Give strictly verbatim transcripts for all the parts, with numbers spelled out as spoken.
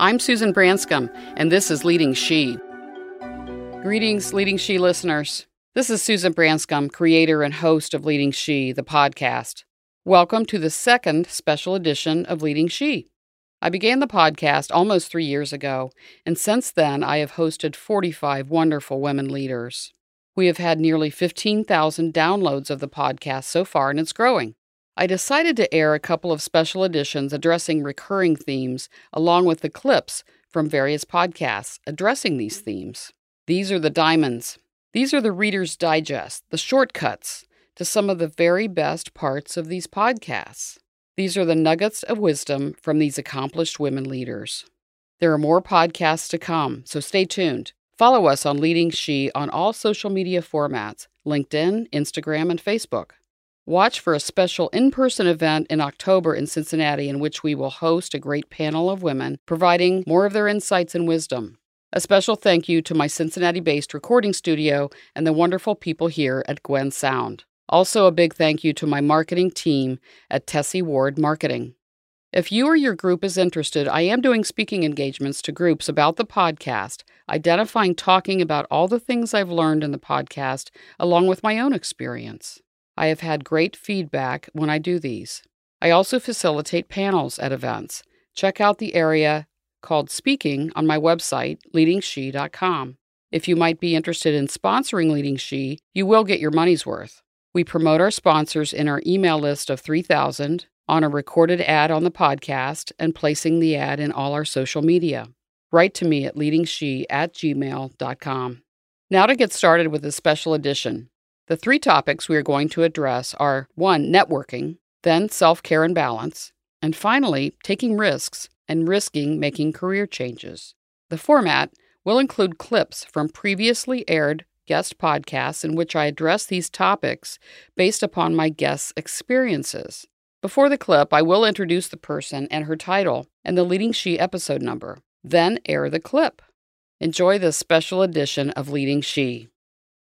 I'm Susan Branscum, and this is Leading She. Greetings, Leading She listeners. This is Susan Branscum, creator and host of Leading She, the podcast. Welcome to the second special edition of Leading She. I began the podcast almost three years ago, and since then I have hosted forty-five wonderful women leaders. We have had nearly fifteen thousand downloads of the podcast so far, and it's growing. I decided to air a couple of special editions addressing recurring themes, along with the clips from various podcasts addressing these themes. These are the diamonds. These are the Reader's Digest, the shortcuts to some of the very best parts of these podcasts. These are the nuggets of wisdom from these accomplished women leaders. There are more podcasts to come, so stay tuned. Follow us on Leading She on all social media formats, LinkedIn, Instagram, and Facebook. Watch for a special in-person event in October in Cincinnati in which we will host a great panel of women providing more of their insights and wisdom. A special thank you to my Cincinnati-based recording studio and the wonderful people here at Gwen Sound. Also a big thank you to my marketing team at Tessie Ward Marketing. If you or your group is interested, I am doing speaking engagements to groups about the podcast, identifying talking about all the things I've learned in the podcast along with my own experience. I have had great feedback when I do these. I also facilitate panels at events. Check out the area called Speaking on my website, leading she dot com. If you might be interested in sponsoring Leading She, you will get your money's worth. We promote our sponsors in our email list of three thousand, on a recorded ad on the podcast, and placing the ad in all our social media. Write to me at leading she at gmail dot com. Now to get started with this special edition. The three topics we are going to address are, one, networking, then self-care and balance, and finally, taking risks and risking making career changes. The format will include clips from previously aired guest podcasts in which I address these topics based upon my guests' experiences. Before the clip, I will introduce the person and her title and the Leading She episode number, then air the clip. Enjoy this special edition of Leading She.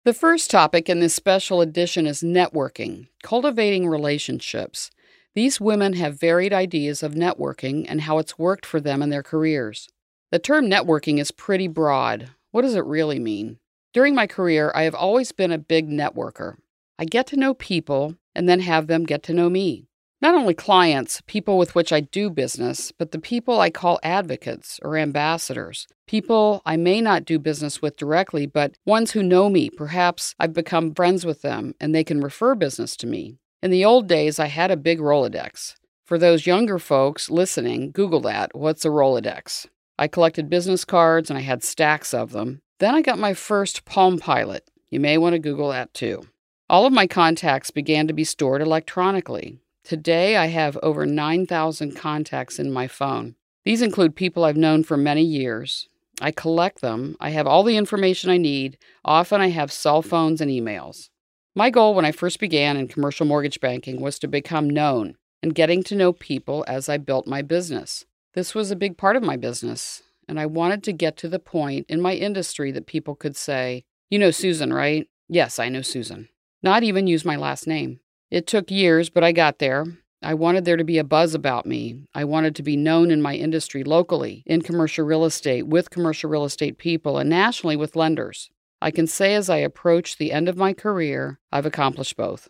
The first topic in this special edition is networking, cultivating relationships. These women have varied ideas of networking and how it's worked for them in their careers. The term networking is pretty broad. What does it really mean? During my career, I have always been a big networker. I get to know people and then have them get to know me. Not only clients, people with which I do business, but the people I call advocates or ambassadors, people I may not do business with directly, but ones who know me. Perhaps I've become friends with them and they can refer business to me. In the old days, I had a big Rolodex. For those younger folks listening, Google that. What's a Rolodex? I collected business cards and I had stacks of them. Then I got my first Palm Pilot. You may want to Google that too. All of my contacts began to be stored electronically. Today, I have over nine thousand contacts in my phone. These include people I've known for many years. I collect them. I have all the information I need. Often, I have cell phones and emails. My goal when I first began in commercial mortgage banking was to become known and getting to know people as I built my business. This was a big part of my business, and I wanted to get to the point in my industry that people could say, "You know Susan, right?" "Yes, I know Susan." Not even use my last name. It took years, but I got there. I wanted there to be a buzz about me. I wanted to be known in my industry locally, in commercial real estate, with commercial real estate people, and nationally with lenders. I can say as I approach the end of my career, I've accomplished both.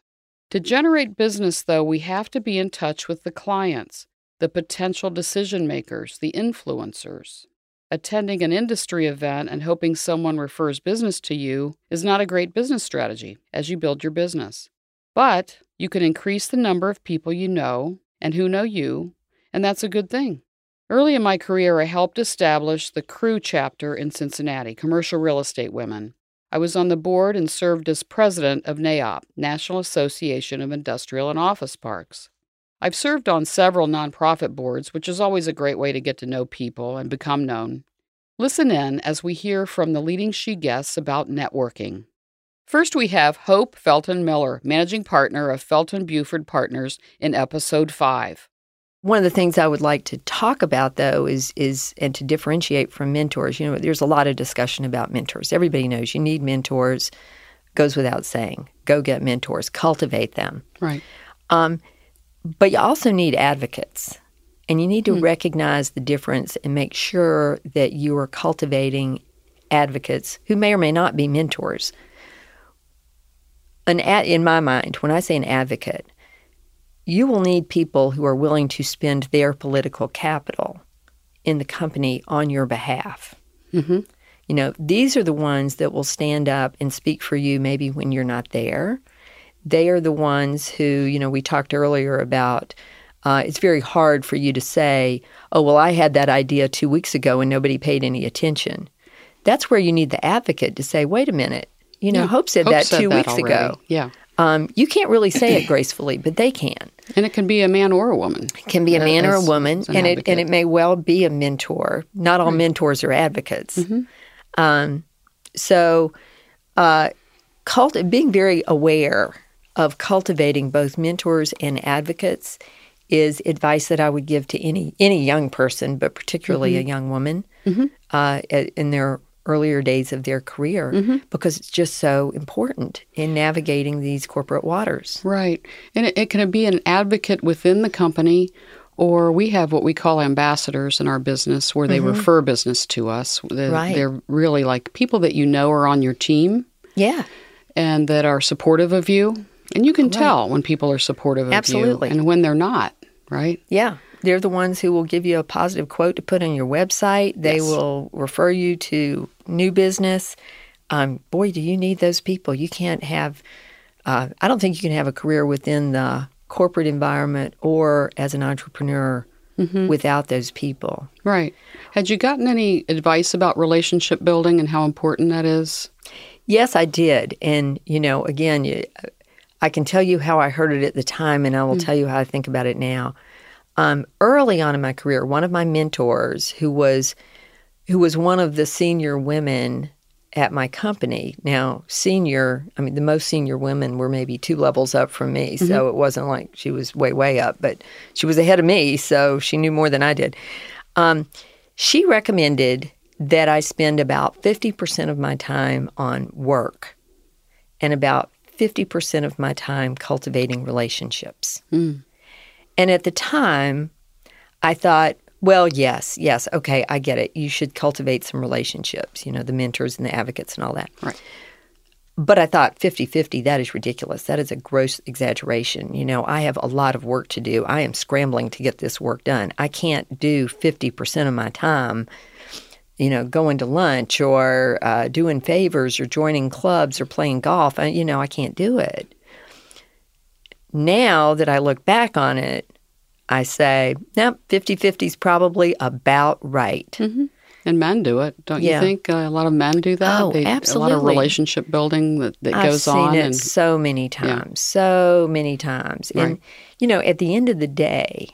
To generate business, though, we have to be in touch with the clients, the potential decision makers, the influencers. Attending an industry event and hoping someone refers business to you is not a great business strategy as you build your business. But you can increase the number of people you know and who know you, and that's a good thing. Early in my career, I helped establish the CREW chapter in Cincinnati, Commercial Real Estate Women. I was on the board and served as president of N A O P, National Association of Industrial and Office Parks. I've served on several nonprofit boards, which is always a great way to get to know people and become known. Listen in as we hear from the Leading She guests about networking. First, we have Hope Felton Miller, managing partner of Felton Buford Partners, in episode five. One of the things I would like to talk about, though, is is and to differentiate from mentors. You know, there's a lot of discussion about mentors. Everybody knows you need mentors. Goes without saying. Go get mentors. Cultivate them. Right. Um, but you also need advocates. And you need to mm-hmm. recognize the difference and make sure that you are cultivating advocates who may or may not be mentors. An ad, in my mind, when I say an advocate, you will need people who are willing to spend their political capital in the company on your behalf. Mm-hmm. You know, these are the ones that will stand up and speak for you maybe when you're not there. They are the ones who, you know, we talked earlier about uh, it's very hard for you to say, oh, well, I had that idea two weeks ago and nobody paid any attention. That's where you need the advocate to say, wait a minute, you know, yeah, Hope said Hope that said two that weeks already. ago. Yeah. Um, you can't really say it gracefully, but they can. And it can be a man or a woman. It can be a man or a woman, and it and it may well be a mentor. Not all right. mentors are advocates. Mm-hmm. Um, so uh, cult- being very aware of cultivating both mentors and advocates is advice that I would give to any any young person, but particularly mm-hmm. a young woman mm-hmm. uh, in their earlier days of their career, mm-hmm. because it's just so important in navigating these corporate waters. Right. And it, it can be an advocate within the company, or we have what we call ambassadors in our business where they mm-hmm. refer business to us. They're, right. they're really like people that you know are on your team. Yeah. And that are supportive of you. And you can right. tell when people are supportive of Absolutely. you and when they're not, right? Yeah. They're the ones who will give you a positive quote to put on your website. They yes. will refer you to new business. Um, boy, do you need those people. You can't have uh, – I don't think you can have a career within the corporate environment or as an entrepreneur mm-hmm. without those people. Right. Had you gotten any advice about relationship building and how important that is? Yes, I did. And, you know, again, you, I can tell you how I heard it at the time, and I will mm-hmm. tell you how I think about it now. Um, early on in my career, one of my mentors who was who was one of the senior women at my company. Now, senior, I mean, the most senior women were maybe two levels up from me, mm-hmm. so it wasn't like she was way, way up, but she was ahead of me, so she knew more than I did. Um, she recommended that I spend about fifty percent of my time on work and about fifty percent of my time cultivating relationships. Mm. And at the time, I thought, well, yes, yes, okay, I get it. You should cultivate some relationships, you know, the mentors and the advocates and all that. Right. But I thought fifty-fifty, that is ridiculous. That is a gross exaggeration. You know, I have a lot of work to do. I am scrambling to get this work done. I can't do fifty percent of my time, you know, going to lunch or uh, doing favors or joining clubs or playing golf. I, you know, I can't do it. Now that I look back on it, I say, nope, fifty-fifty is probably about right. Mm-hmm. And men do it, don't yeah. you think? Uh, a lot of men do that. Oh, they, absolutely. A lot of relationship building that, that goes on. I've seen it and, so many times, yeah. so many times. Right. And, you know, at the end of the day,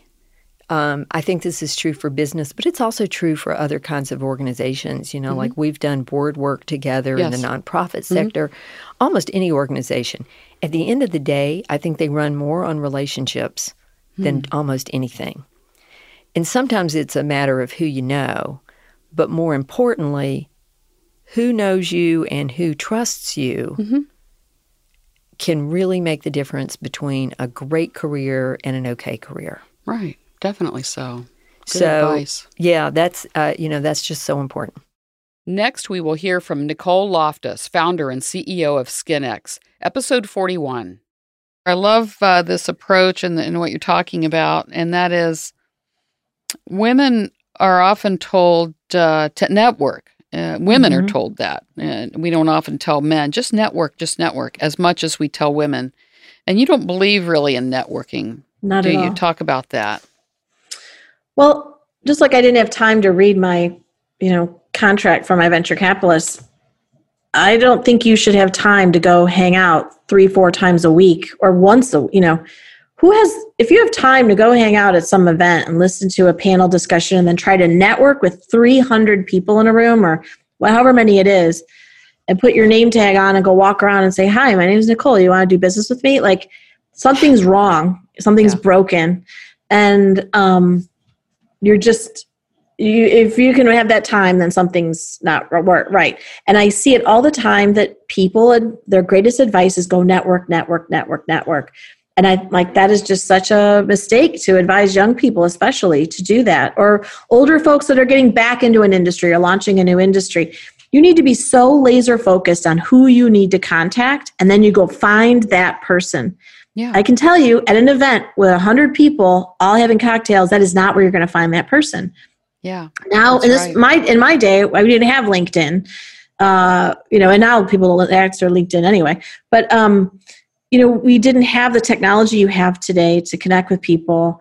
um, I think this is true for business, but it's also true for other kinds of organizations. You know, mm-hmm. like we've done board work together yes. in the nonprofit sector, mm-hmm. almost any organization. At the end of the day, I think they run more on relationships than mm. almost anything. And sometimes it's a matter of who you know, but more importantly, who knows you and who trusts you mm-hmm. can really make the difference between a great career and an okay career. Right. Definitely so. Good so, advice. Yeah, that's, uh, you know, that's just so important. Next, we will hear from Nicole Loftus, founder and C E O of SkinX, episode forty-one. I love uh, this approach and, the, and what you're talking about, and that is women are often told uh, to network. Uh, women mm-hmm. are told that. And we don't often tell men, just network, just network, as much as we tell women. And you don't believe really in networking. Not at all. Do you talk about that? Well, just like I didn't have time to read my, you know, contract from my venture capitalist, I don't think you should have time to go hang out three, four times a week or once a, you know, who has, if you have time to go hang out at some event and listen to a panel discussion and then try to network with three hundred people in a room or however many it is and put your name tag on and go walk around and say, hi, my name is Nicole. You want to do business with me? Like something's wrong. Something's yeah. broken. And um, you're just, You, if you can have that time, then something's not right. And I see it all the time that people, and their greatest advice is go network, network, network, network. And I like that is just such a mistake to advise young people, especially, to do that, or older folks that are getting back into an industry or launching a new industry. You need to be so laser focused on who you need to contact, and then you go find that person. Yeah. I can tell you at an event with one hundred people all having cocktails, that is not where you're going to find that person. Yeah. Now, in this, right. my in my day, I didn't have LinkedIn, uh, you know, and now people ask their LinkedIn anyway. But, um, you know, we didn't have the technology you have today to connect with people.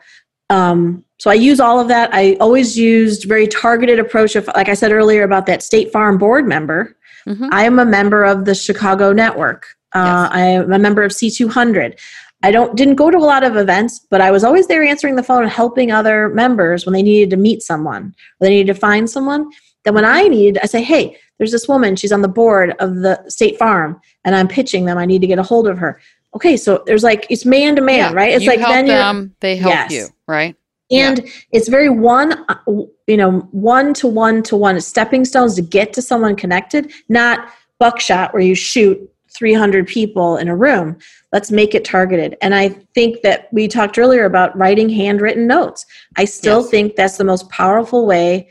Um, so I use all of that. I always used very targeted approach of, like I said earlier, about that State Farm board member. Mm-hmm. I am a member of the Chicago Network. Uh, yes. I am a member of C two hundred. I don't didn't go to a lot of events, but I was always there answering the phone and helping other members when they needed to meet someone, or they needed to find someone. Then when I need, I say, hey, there's this woman. She's on the board of the State Farm, and I'm pitching them. I need to get a hold of her. Okay, so there's like, it's man to man, yeah, right? It's you like help then them, they help yes. you, right? And yeah. it's very one, you know, one to one to one stepping stones to get to someone connected, not buckshot where you shoot three hundred people in a room. Let's make it targeted. And I think that we talked earlier about writing handwritten notes. I still yes. think that's the most powerful way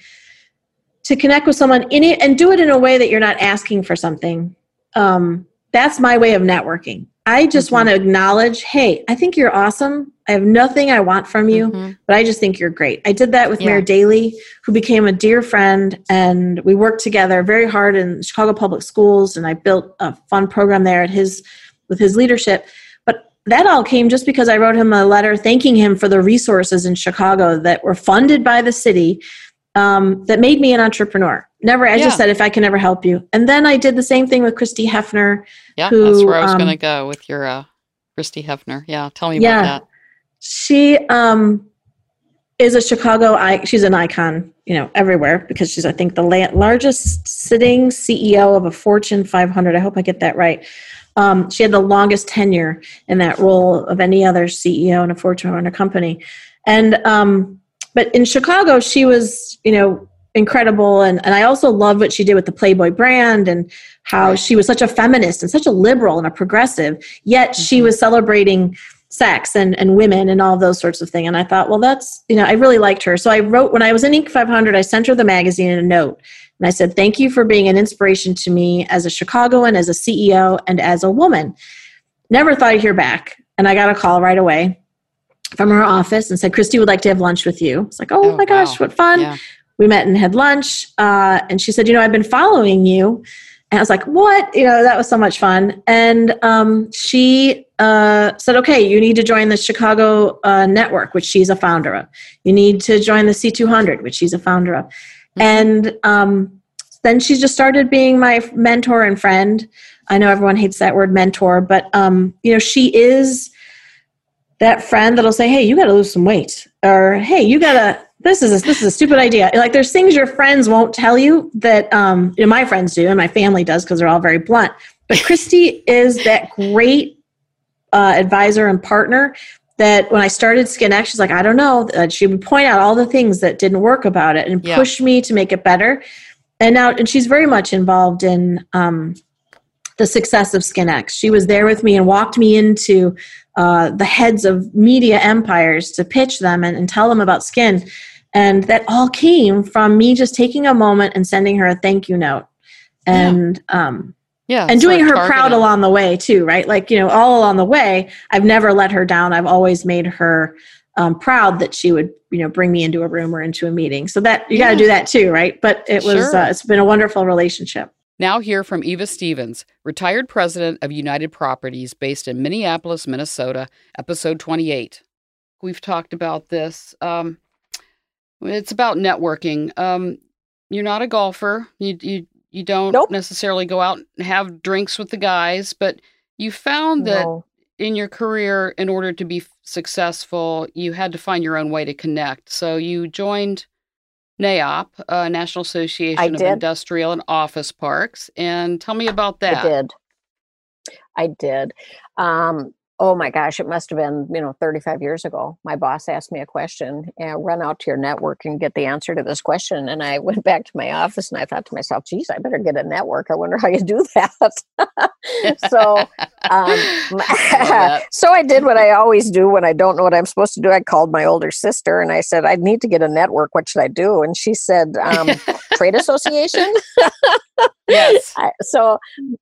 to connect with someone in it, and do it in a way that you're not asking for something. Um, that's my way of networking. I just mm-hmm. want to acknowledge, hey, I think you're awesome. I have nothing I want from you, mm-hmm. but I just think you're great. I did that with yeah. Mayor Daley, who became a dear friend, and we worked together very hard in Chicago Public Schools, and I built a fun program there at his with his leadership. But that all came just because I wrote him a letter thanking him for the resources in Chicago that were funded by the city um, that made me an entrepreneur. Never, I yeah. just said, if I can ever help you. And then I did the same thing with Christy Hefner. Yeah, who, that's where I was um, going to go with your uh, Christy Hefner. Yeah, tell me yeah, about that. She um, is a Chicago, I, she's an icon, you know, everywhere, because she's, I think, the la- largest sitting C E O of a Fortune five hundred. I hope I get that right. Um, she had the longest tenure in that role of any other C E O in a Fortune five hundred company. And, um, but in Chicago, she was, you know, incredible. And, and I also love what she did with the Playboy brand, and how she was such a feminist and such a liberal and a progressive, yet mm-hmm. she was celebrating sex and, and women and all those sorts of things. And I thought, well, that's, you know, I really liked her. So I wrote, when I was in Inc five hundred, I sent her the magazine and a note. And I said, thank you for being an inspiration to me as a Chicagoan, as a C E O, and as a woman. Never thought I'd hear back. And I got a call right away from her office and said, Christy would like to have lunch with you. It's like, oh, oh my gosh, wow. what fun. Yeah. We met and had lunch, uh, and she said, you know, I've been following you. And I was like, what? You know, that was so much fun. And um, she uh, said, okay, you need to join the Chicago uh, Network, which she's a founder of. You need to join the C two hundred, which she's a founder of. Mm-hmm. And um, then she just started being my mentor and friend. I know everyone hates that word mentor, but, um, you know, she is that friend that'll say, hey, you got to lose some weight, or, hey, you got to... This is a, this is a stupid idea. Like, there's things your friends won't tell you that um, you know, my friends do, and my family does, because they're all very blunt. But Christy is that great uh, advisor and partner that when I started SkinX, she's like, I don't know. Uh, she would point out all the things that didn't work about it and yeah. push me to make it better. And now, and she's very much involved in um, the success of SkinX. She was there with me and walked me into uh, the heads of media empires to pitch them and, and tell them about skin. And that all came from me just taking a moment and sending her a thank you note, and yeah. um, yeah, and doing her targeting. Proud along the way too, right? Like, you know, all along the way, I've never let her down. I've always made her um, proud that she would, you know, bring me into a room or into a meeting. So that you yeah. got to do that too, right? But it was sure. uh, it's been a wonderful relationship. Now hear from Eva Stevens, retired president of United Properties, based in Minneapolis, Minnesota. Episode twenty-eight. We've talked about this. Um, It's about networking. Um, you're not a golfer. You you you don't nope. necessarily go out and have drinks with the guys, but you found that no. in your career, in order to be successful, you had to find your own way to connect. So you joined N A O P, uh, National Association I of did. Industrial and Office Parks. And tell me about that. I did. I did. Um Oh my gosh, it must have been, you know, thirty-five years ago. My boss asked me a question, and run out to your network and get the answer to this question. And I went back to my office and I thought to myself, geez, I better get a network. I wonder how you do that. So Um, so I did what I always do when I don't know what I'm supposed to do. I called my older sister and I said, I need to get a network. What should I do? And she said, um, trade association. Yes. I, so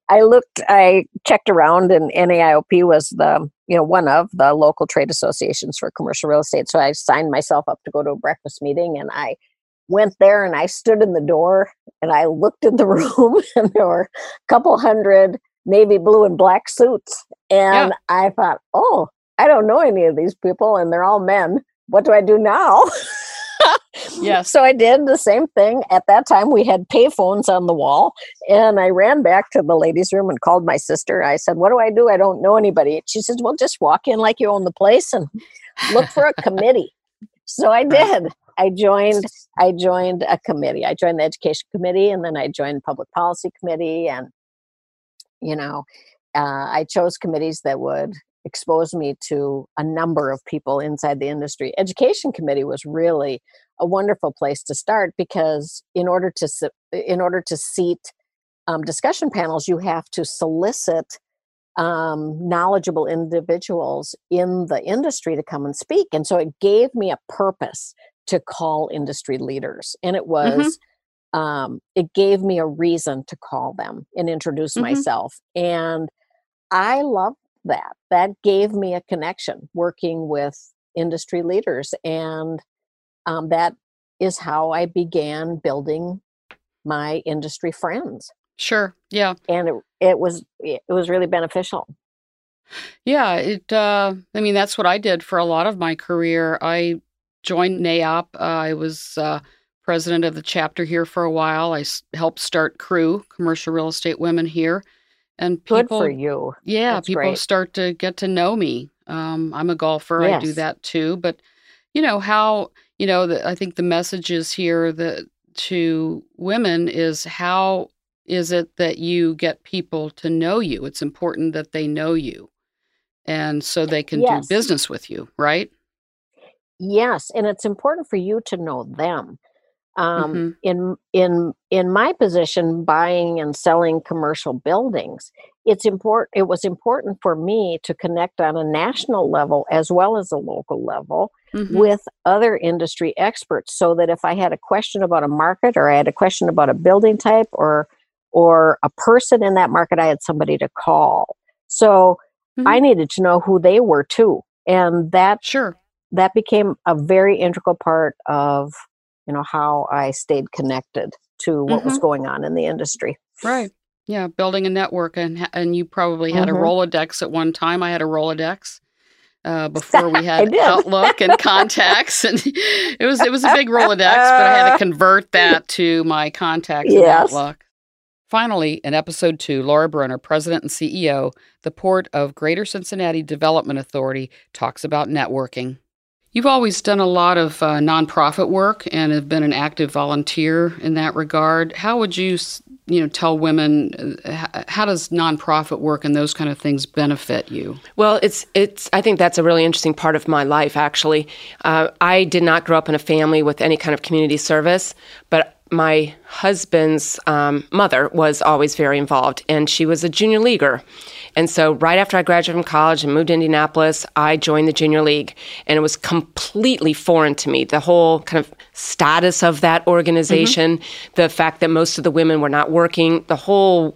I looked, I checked around, and N A I O P was the, you know, one of the local trade associations for commercial real estate. So I signed myself up to go to a breakfast meeting, and I went there and I stood in the door and I looked in the room and there were a couple hundred navy blue and black suits. And yeah. I thought, oh, I don't know any of these people and they're all men. What do I do now? Yes. So I did the same thing. At that time, we had pay phones on the wall, and I ran back to the ladies' room and called my sister. I said, what do I do? I don't know anybody. She says, well, just walk in like you own the place and look for a committee. So I did. I joined, I joined a committee. I joined the education committee, and then I joined public policy committee. And, you know, uh, I chose committees that would expose me to a number of people inside the industry. Education committee was really a wonderful place to start, because in order to, in order to seat um, discussion panels, you have to solicit um, knowledgeable individuals in the industry to come and speak. And so it gave me a purpose to call industry leaders. And it was, mm-hmm. um, it gave me a reason to call them and introduce mm-hmm. myself. And I loved that. That gave me a connection working with industry leaders. And um, that is how I began building my industry friends. Sure. Yeah. And it, it was, it was really beneficial. Yeah. It, uh, I mean, that's what I did for a lot of my career. I joined N A O P. Uh, I was uh, president of the chapter here for a while. I s- helped start CREW, Commercial Real Estate Women here. And people, good for you. Yeah, that's people great. Start to get to know me. Um, I'm a golfer. Yes. I do that too. But, you know, how, you know, the, I think the message is here that to women is, how is it that you get people to know you? It's important that they know you, and so they can yes. do business with you, right? Yes, and it's important for you to know them. Um, mm-hmm. In in in my position, buying and selling commercial buildings, it's important. It was important for me to connect on a national level as well as a local level mm-hmm. with other industry experts, so that if I had a question about a market, or I had a question about a building type, or or a person in that market, I had somebody to call. So mm-hmm. I needed to know who they were too, and that sure. that became a very integral part of, you know, how I stayed connected to what mm-hmm. was going on in the industry. Right. Yeah. Building a network. And and you probably had mm-hmm. a Rolodex at one time. I had a Rolodex uh, before we had Outlook and contacts. And it was, it was a big Rolodex, but I had to convert that to my contacts yes. and Outlook. Finally, in episode two, Laura Brunner, president and C E O, the Port of Greater Cincinnati Development Authority, talks about networking. You've always done a lot of uh, nonprofit work and have been an active volunteer in that regard. How would you, you know, tell women, uh, how does nonprofit work and those kind of things benefit you? Well, it's it's. I think that's a really interesting part of my life, actually. Uh, I did not grow up in a family with any kind of community service, but my husband's um, mother was always very involved, and she was a junior leaguer. And so right after I graduated from college and moved to Indianapolis, I joined the junior league, and it was completely foreign to me, the whole kind of status of that organization, mm-hmm. the fact that most of the women were not working, the whole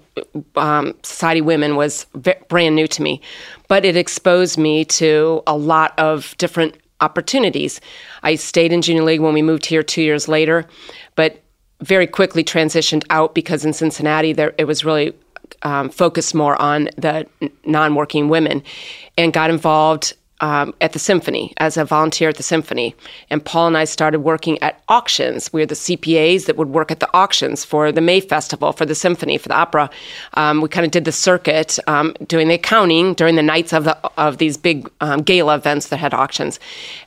um, society of women was v- brand new to me. But it exposed me to a lot of different opportunities. I stayed in junior league when we moved here two years later, but very quickly transitioned out, because in Cincinnati, there it was really um, focused more on the non-working women, and got involved um, at the symphony as a volunteer at the symphony. And Paul and I started working at auctions. We were the C P As that would work at the auctions for the May Festival, for the symphony, for the opera. Um, we kind of did the circuit, um, doing the accounting during the nights of the, of these big um, gala events that had auctions,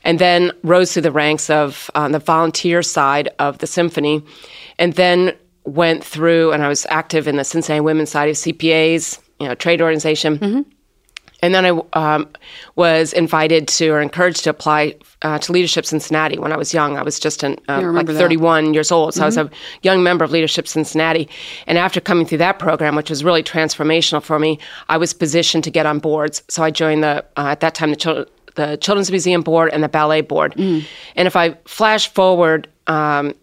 and then rose through the ranks of um, the volunteer side of the symphony. And then went through, and I was active in the Cincinnati Women's Society of C P As, you know, trade organization, mm-hmm. And then I um, was invited to or encouraged to apply uh, to Leadership Cincinnati when I was young. I was just an, uh, like thirty-one that. years old, so mm-hmm. I was a young member of Leadership Cincinnati. And after coming through that program, which was really transformational for me, I was positioned to get on boards. So I joined the uh, at that time the, Chil- the Children's Museum Board and the Ballet Board. Mm. And if I flash forward um,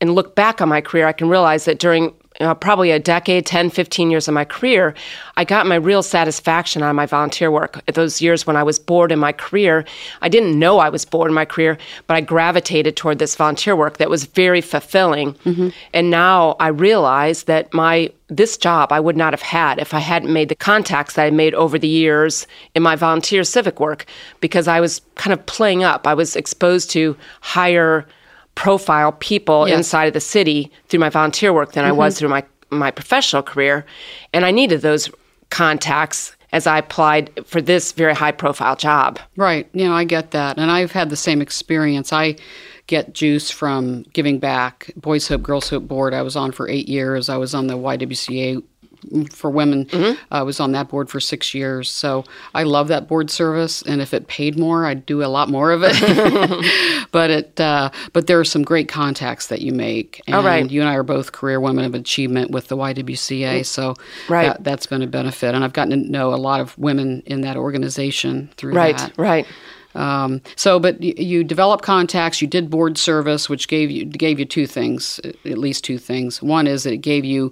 and look back on my career, I can realize that during Uh, probably a decade, ten, fifteen years of my career, I got my real satisfaction out of my volunteer work. At those years when I was bored in my career, I didn't know I was bored in my career, but I gravitated toward this volunteer work that was very fulfilling. Mm-hmm. And now I realize that my this job I would not have had if I hadn't made the contacts that I made over the years in my volunteer civic work, because I was kind of playing up. I was exposed to higher profile people yes. inside of the city through my volunteer work than mm-hmm. I was through my, my professional career. And I needed those contacts as I applied for this very high profile job. Right. You know, I get that. And I've had the same experience. I get juice from giving back. Boys Hope, Girls Hope Board, I was on for eight years. I was on the Y W C A for women. Mm-hmm. I was on that board for six years. So I love that board service. And if it paid more, I'd do a lot more of it. But it, uh, but there are some great contacts that you make. And oh, right. you and I are both career women of achievement with the Y W C A, so right. that, that's been a benefit. And I've gotten to know a lot of women in that organization through right, that. Right, right. Um, so, but you, you develop contacts. You did board service, which gave you gave you two things, at least two things. One is it gave you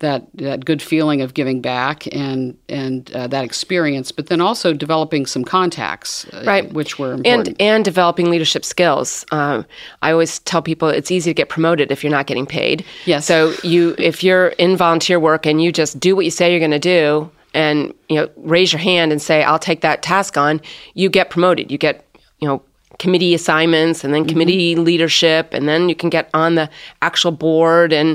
that that good feeling of giving back and and uh, that experience, but then also developing some contacts, uh, right. which were important. And and developing leadership skills. Um, I always tell people it's easy to get promoted if you're not getting paid. Yes. So you if you're in volunteer work and you just do what you say you're going to do, and you know, raise your hand and say, "I'll take that task on," you get promoted. You get, you know, committee assignments, and then committee mm-hmm. leadership, and then you can get on the actual board, and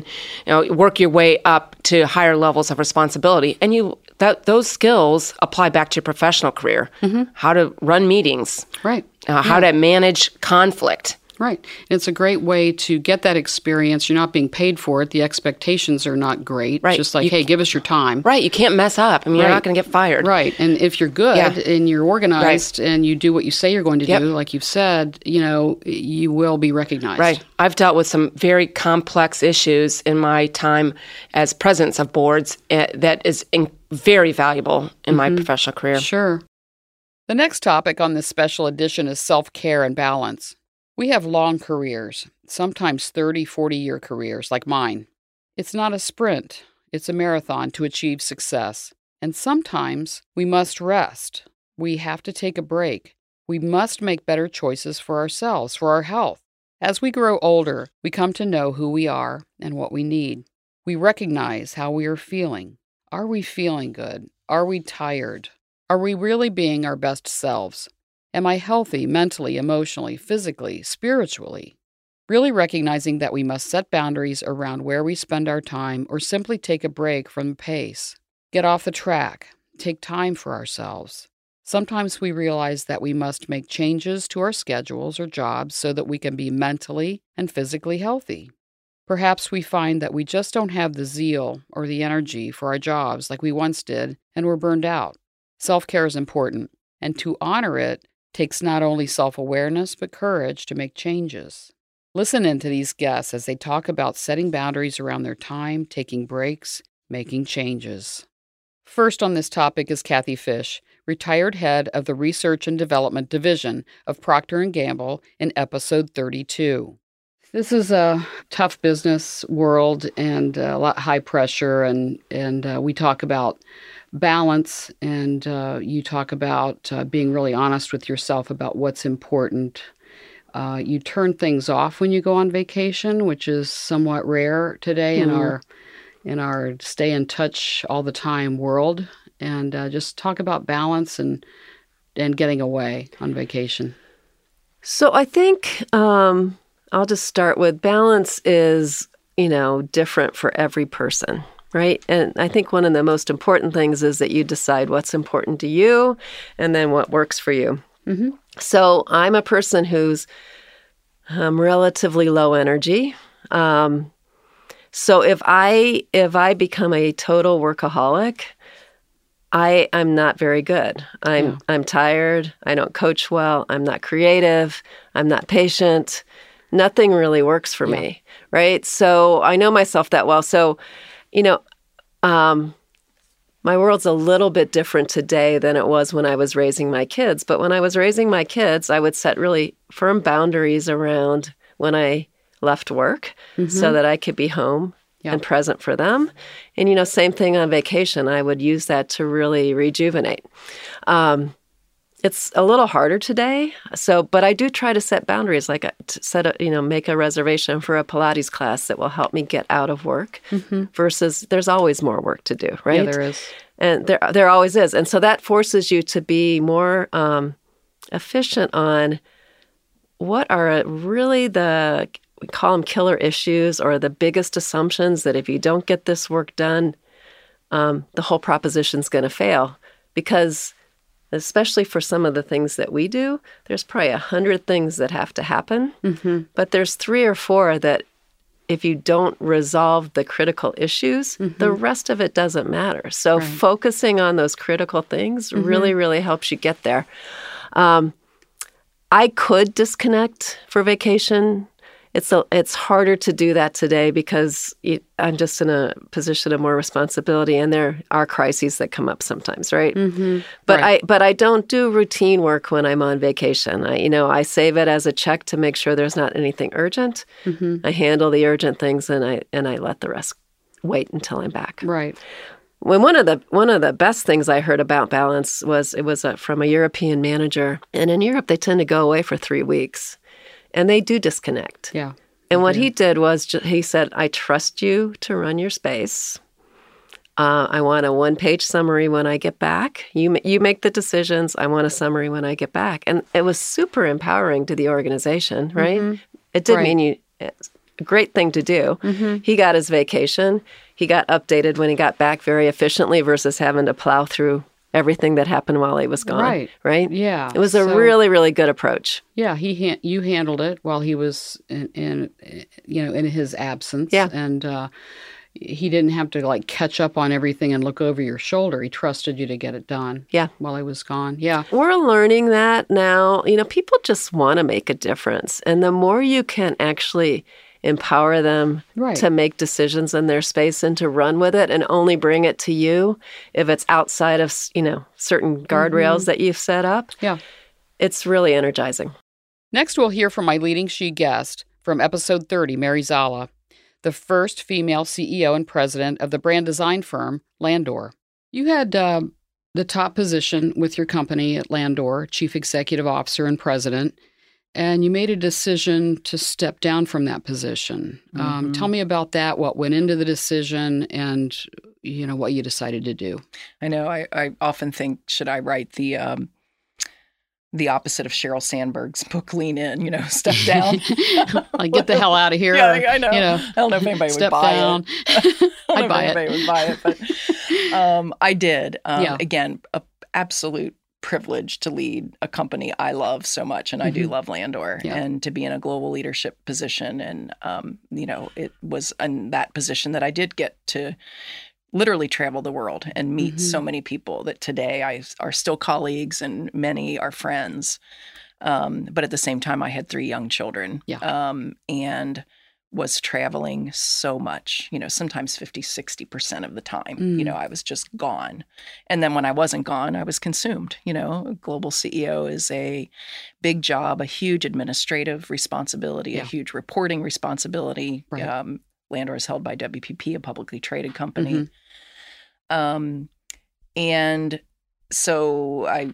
you know, work your way up to higher levels of responsibility. And you that those skills apply back to your professional career: mm-hmm. how to run meetings, right? Uh, yeah. How to manage conflict. Right. It's a great way to get that experience. You're not being paid for it. The expectations are not great. Right. Just like, you, hey, give us your time. Right. You can't mess up. I mean, right. you're not going to get fired. Right. And if you're good yeah. and you're organized right. and you do what you say you're going to yep. do, like you've said, you know, you will be recognized. Right. I've dealt with some very complex issues in my time as presidents of boards uh, that is in, very valuable in mm-hmm. my professional career. Sure. The next topic on this special edition is self-care and balance. We have long careers, sometimes thirty, forty-year careers like mine. It's not a sprint. It's a marathon to achieve success. And sometimes we must rest. We have to take a break. We must make better choices for ourselves, for our health. As we grow older, we come to know who we are and what we need. We recognize how we are feeling. Are we feeling good? Are we tired? Are we really being our best selves? Am I healthy mentally, emotionally, physically, spiritually? Really recognizing that we must set boundaries around where we spend our time or simply take a break from the pace. Get off the track. Take time for ourselves. Sometimes we realize that we must make changes to our schedules or jobs so that we can be mentally and physically healthy. Perhaps we find that we just don't have the zeal or the energy for our jobs like we once did, and we're burned out. Self-care is important, and to honor it takes not only self-awareness, but courage to make changes. Listen in to these guests as they talk about setting boundaries around their time, taking breaks, making changes. First on this topic is Kathy Fish, retired head of the Research and Development Division of Procter and Gamble in episode thirty-two. This is a tough business world and a lot high pressure, and, and uh, we talk about balance, and uh, you talk about uh, being really honest with yourself about what's important. Uh, you turn things off when you go on vacation, which is somewhat rare today mm-hmm. in our in our stay in touch all the time world, and uh, just talk about balance and and getting away on vacation. So I think um, I'll just start with balance is, you know, different for every person. Right. And I think one of the most important things is that you decide what's important to you and then what works for you. Mm-hmm. So I'm a person who's um, relatively low energy. Um, so if I if I become a total workaholic, I am not very good. I'm yeah. I'm tired. I don't coach well. I'm not creative. I'm not patient. Nothing really works for yeah. me, right? So I know myself that well. So, you know, um, my world's a little bit different today than it was when I was raising my kids. But when I was raising my kids, I would set really firm boundaries around when I left work mm-hmm. so that I could be home yeah. and present for them. And, you know, same thing on vacation. I would use that to really rejuvenate. Um, it's a little harder today. So, but I do try to set boundaries, like to set, a, you know, make a reservation for a Pilates class that will help me get out of work mm-hmm. versus there's always more work to do, right? Yeah, there is. And there, there always is. And so that forces you to be more um, efficient on what are really the, we call them killer issues or the biggest assumptions that if you don't get this work done, um, the whole proposition's going to fail because especially for some of the things that we do, there's probably a hundred things that have to happen. Mm-hmm. But there's three or four that if you don't resolve the critical issues, mm-hmm. the rest of it doesn't matter. So right. focusing on those critical things mm-hmm. really, really helps you get there. Um, I could disconnect for vacation. It's a, it's harder to do that today because it, I'm just in a position of more responsibility, and there are crises that come up sometimes, right? Mm-hmm. But right. I but I don't do routine work when I'm on vacation. I, you know, I save it as a check to make sure there's not anything urgent. Mm-hmm. I handle the urgent things, and I and I let the rest wait until I'm back. Right. When one of the one of the best things I heard about balance was it was a, from a European manager, and in Europe they tend to go away for three weeks. And they do disconnect. Yeah. And what yeah. he did was ju- he said, I trust you to run your space. Uh, I want a one-page summary when I get back. You ma- you make the decisions. I want a summary when I get back. And it was super empowering to the organization, right? Mm-hmm. It did right. mean you a great thing to do. Mm-hmm. He got his vacation. He got updated when he got back very efficiently versus having to plow through everything that happened while he was gone, right? right? Yeah. It was a so, really, really good approach. Yeah, he ha- you handled it while he was in, in you know, in his absence. Yeah. And uh, he didn't have to, like, catch up on everything and look over your shoulder. He trusted you to get it done yeah. while he was gone. Yeah. We're learning that now. You know, people just want to make a difference. And the more you can actually empower them right. to make decisions in their space and to run with it and only bring it to you if it's outside of, you know, certain guardrails mm-hmm. that you've set up. Yeah. It's really energizing. Next, we'll hear from my Leading She guest from episode thirty, Mary Zala, the first female C E O and president of the brand design firm Landor. You had uh, the top position with your company at Landor, chief executive officer and president. And you made a decision to step down from that position. Mm-hmm. Um, tell me about that, what went into the decision, and, you know, what you decided to do. I know. I, I often think, should I write the um, the opposite of Sheryl Sandberg's book, Lean In, you know, step down. Like, get the hell out of here. Yeah, or, I know. You know. I don't know if anybody would buy down. it. I don't I'd know buy if anybody it. would buy it. But um, I did. Um, yeah. Again, a absolute privilege to lead a company I love so much, and I mm-hmm. do love Landor, yeah. and to be in a global leadership position. And, um, you know, it was in that position that I did get to literally travel the world and meet mm-hmm. so many people that today I are still colleagues and many are friends. Um, but at the same time, I had three young children yeah. um, and was traveling so much, you know, sometimes fifty, sixty percent of the time, mm. you know, I was just gone. And then when I wasn't gone, I was consumed. You know, a global C E O is a big job, a huge administrative responsibility, yeah. a huge reporting responsibility. Right. Um, Landor is held by W P P, a publicly traded company. Mm-hmm. Um, and so I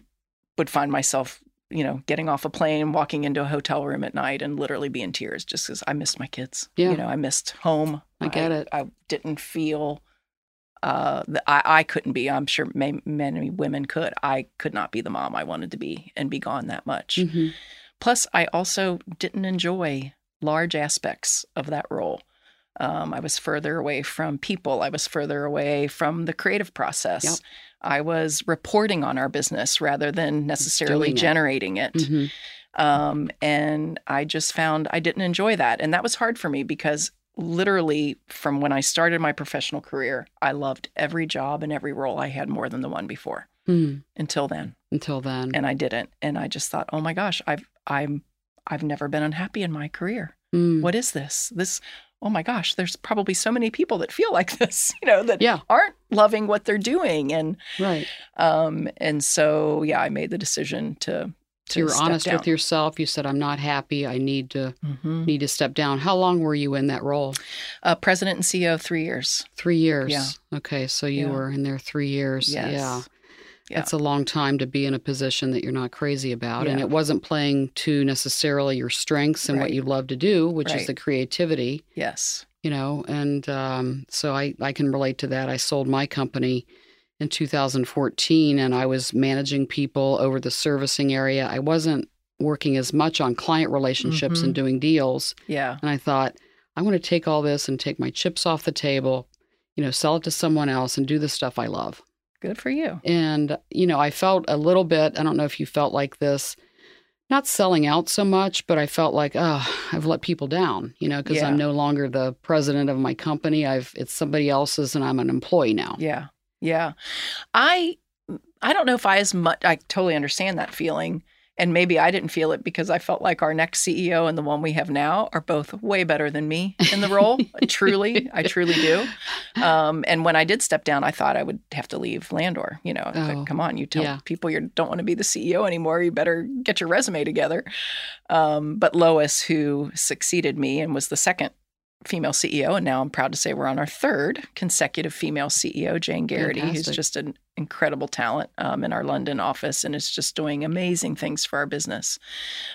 would find myself, you know, getting off a plane, walking into a hotel room at night and literally be in tears just because I missed my kids. Yeah. You know, I missed home. I get I, it. I didn't feel uh, that I, I couldn't be. I'm sure may, many women could. I could not be the mom I wanted to be and be gone that much. Mm-hmm. Plus, I also didn't enjoy large aspects of that role. Um, I was further away from people. I was further away from the creative process. Yep. I was reporting on our business rather than necessarily Doing generating it. it. Mm-hmm. Um, and I just found I didn't enjoy that. And that was hard for me because literally from when I started my professional career, I loved every job and every role I had more than the one before mm. until then. Until then. And I didn't. And I just thought, oh my gosh, I've I'm I've never been unhappy in my career. Mm. What is this? This oh my gosh, there's probably so many people that feel like this, you know, that yeah. aren't loving what they're doing. And right. um and so yeah, I made the decision to So you were honest down. with yourself. You said, I'm not happy. I need to mm-hmm. need to step down. How long were you in that role? Uh, president and C E O, three years. Three years. Yeah. Okay. So you yeah. were in there three years. Yes. Yeah. yeah. That's a long time to be in a position that you're not crazy about. Yeah. And it wasn't playing to necessarily your strengths and right. what you love to do, which right. is the creativity. Yes. You know, and um, so I, I can relate to that. I sold my company in two thousand fourteen, and I was managing people over the servicing area. I wasn't working as much on client relationships mm-hmm. and doing deals. Yeah. And I thought, I want to take all this and take my chips off the table, you know, sell it to someone else and do the stuff I love. Good for you. And, you know, I felt a little bit, I don't know if you felt like this, not selling out so much, but I felt like, oh, I've let people down, you know, because yeah. I'm no longer the president of my company. I've it's somebody else's, and I'm an employee now. Yeah. Yeah. I I don't know if I as much, I totally understand that feeling. And maybe I didn't feel it because I felt like our next C E O and the one we have now are both way better than me in the role. Truly. I truly do. Um, and when I did step down, I thought I would have to leave Landor. You know, oh, like, come on, you tell yeah. people you don't want to be the C E O anymore. You better get your resume together. Um, but Lois, who succeeded me and was the second female C E O, and now I'm proud to say we're on our third consecutive female C E O, Jane Garrity, Fantastic. who's just an incredible talent um, in our London office and is just doing amazing things for our business.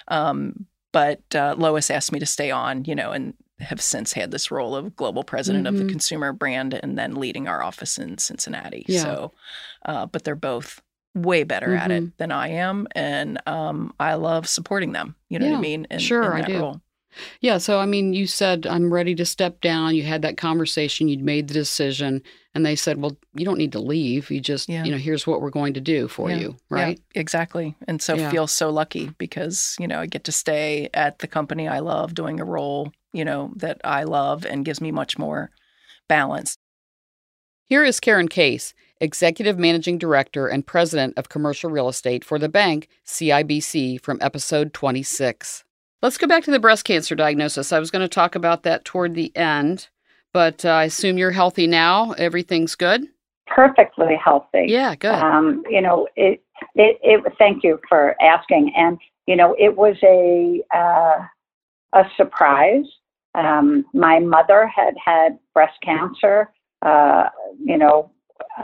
Um, but uh, Lois asked me to stay on, you know, and have since had this role of global president mm-hmm. of the consumer brand and then leading our office in Cincinnati. Yeah. So, uh, but they're both way better mm-hmm. at it than I am. And um, I love supporting them. You know yeah. what I mean? In, sure, in that I do. Role. Yeah. So, I mean, you said, I'm ready to step down. You had that conversation. You'd made the decision. And they said, well, you don't need to leave. You just, yeah. you know, here's what we're going to do for yeah. you. Right. Yeah, exactly. And so yeah. feel so lucky because, you know, I get to stay at the company I love doing a role, you know, that I love and gives me much more balance. Here is Karen Case, Executive Managing Director and President of Commercial Real Estate for the bank C I B C from episode twenty-six. Let's go back to the breast cancer diagnosis. I was going to talk about that toward the end, but uh, I assume you're healthy now. Everything's good? Perfectly healthy. Yeah, good. Um, you know, it, it, it, thank you for asking. And, you know, it was a, uh, a surprise. Um, my mother had had breast cancer, uh, you know,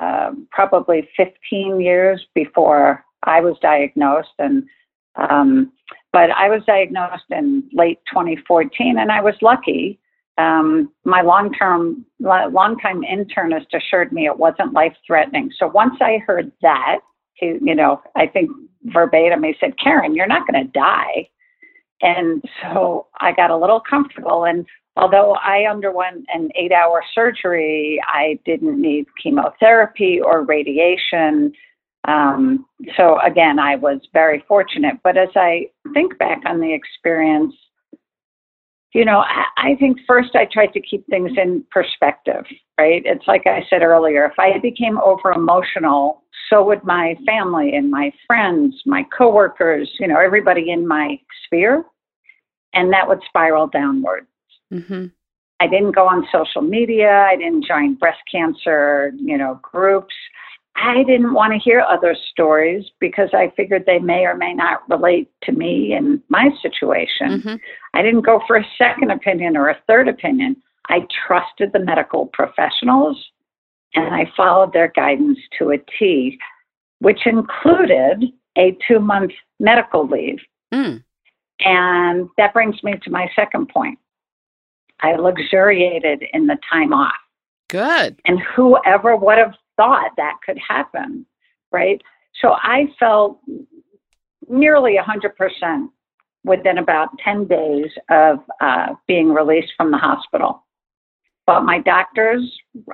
uh, probably fifteen years before I was diagnosed. And, um, But I was diagnosed in late twenty fourteen, and I was lucky. Um, my long-term, long-time internist assured me it wasn't life-threatening. So once I heard that, he, you know, I think verbatim, he said, "Karen, you're not going to die." And so I got a little comfortable. And although I underwent an eight-hour surgery, I didn't need chemotherapy or radiation. Um, so again, I was very fortunate, but as I think back on the experience, you know, I, I think first I tried to keep things in perspective, right? It's like I said earlier, if I became over emotional, so would my family and my friends, my coworkers, you know, everybody in my sphere, and that would spiral downwards. Mm-hmm. I didn't go on social media. I didn't join breast cancer, you know, groups. I didn't want to hear other stories because I figured they may or may not relate to me and my situation. Mm-hmm. I didn't go for a second opinion or a third opinion. I trusted the medical professionals and I followed their guidance to a T, which included a two-month medical leave. Mm. And that brings me to my second point. I luxuriated in the time off. Good. And whoever would have thought that could happen, right? So I felt nearly one hundred percent within about ten days of uh, being released from the hospital. But my doctors,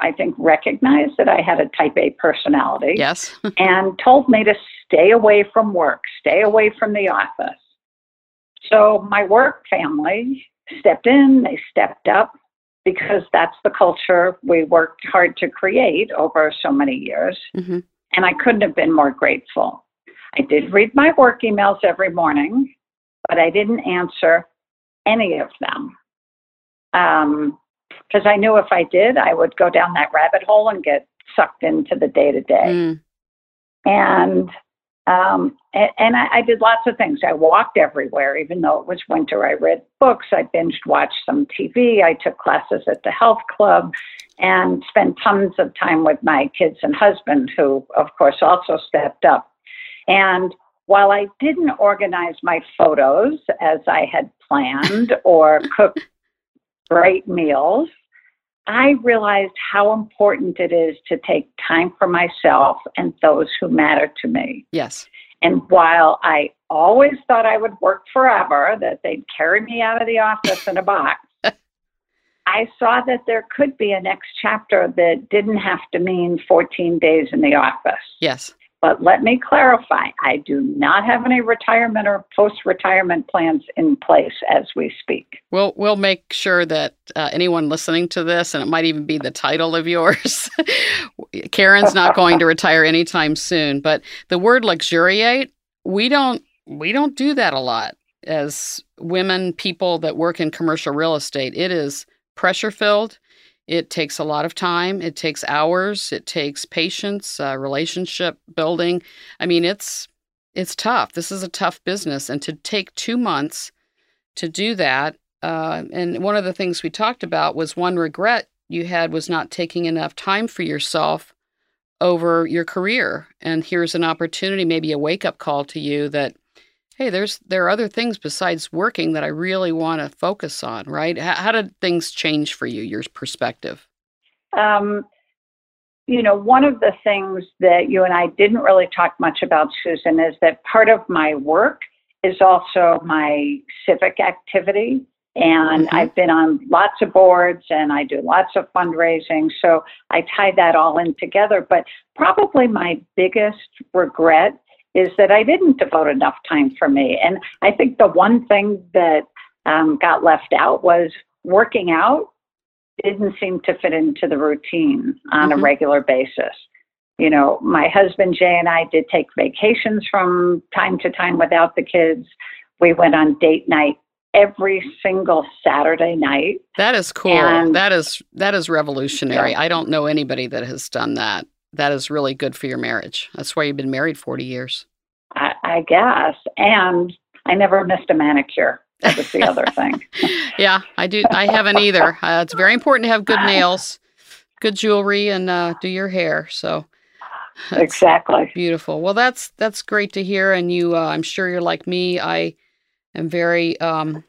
I think, recognized that I had a type A personality. Yes. And told me to stay away from work, stay away from the office. So my work family stepped in, they stepped up. because that's the culture we worked hard to create over so many years. Mm-hmm. And I couldn't have been more grateful. I did read my work emails every morning, but I didn't answer any of them. Um, because I knew if I did, I would go down that rabbit hole and get sucked into the day-to-day. Mm. And um, and I, I did lots of things. I walked everywhere, even though it was winter. I read books. I binge-watched some T V. I took classes at the health club and spent tons of time with my kids and husband, who, of course, also stepped up. And while I didn't organize my photos as I had planned or cook great meals, I realized how important it is to take time for myself and those who matter to me. Yes. And while I always thought I would work forever, that they'd carry me out of the office in a box, I saw that there could be a next chapter that didn't have to mean fourteen days in the office. Yes. But let me clarify, I do not have any retirement or post-retirement plans in place as we speak. We'll, we'll make sure that uh, anyone listening to this, and it might even be the title of yours, Karen's not going to retire anytime soon. But the word luxuriate, we don't, we don't do that a lot as women, people that work in commercial real estate. It is pressure-filled. It takes a lot of time. It takes hours. It takes patience, uh, relationship building. I mean, it's it's tough. This is a tough business. And to take two months to do that, uh, and one of the things we talked about was one regret you had was not taking enough time for yourself over your career. And here's an opportunity, maybe a wake-up call to you that, hey, there's there are other things besides working that I really want to focus on, right? How, how did things change for you, your perspective? Um, you know, one of the things that you and I didn't really talk much about, Susan, is that part of my work is also my civic activity. And mm-hmm. I've been on lots of boards and I do lots of fundraising. So I tie that all in together. But probably my biggest regret is that I didn't devote enough time for me. And I think the one thing that um, got left out was working out didn't seem to fit into the routine on mm-hmm. a regular basis. You know, my husband, Jay, and I did take vacations from time to time without the kids. We went on date night every single Saturday night. That is cool. And that is that is revolutionary. Yeah. I don't know anybody that has done that. That is really good for your marriage. That's why you've been married forty years. I, I guess. And I never missed a manicure. That was the other thing. Yeah, I do. I haven't either. Uh, it's very important to have good nails, good jewelry, and uh, do your hair. So exactly. Beautiful. Well, that's that's great to hear. And you, uh, I'm sure you're like me. I am very um,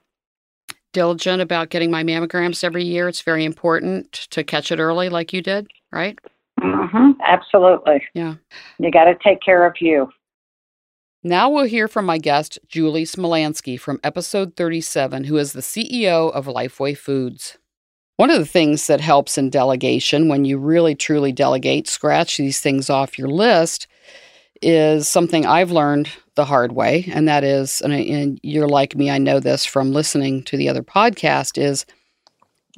diligent about getting my mammograms every year. It's very important to catch it early like you did, right? Mm-hmm, absolutely. Yeah. You got to take care of you. Now we'll hear from my guest, Julie Smolansky, from episode thirty-seven, who is the C E O of Lifeway Foods. One of the things that helps in delegation, when you really truly delegate, scratch these things off your list, is something I've learned the hard way. And that is, and, and you're like me, I know this from listening to the other podcast, is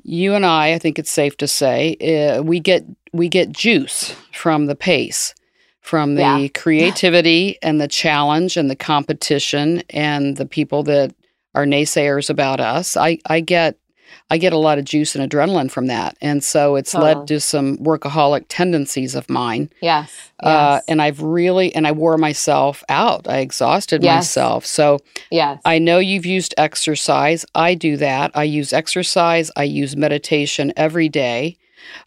you and I, I think it's safe to say, uh, we get we get juice from the pace, from the yeah. creativity and the challenge and the competition and the people that are naysayers about us. I, I get I get a lot of juice and adrenaline from that. And so it's oh. led to some workaholic tendencies of mine. Yes. Uh, yes. And I've really, and I wore myself out. I exhausted yes. myself. So yes. I know you've used exercise. I do that. I use exercise. I use meditation every day.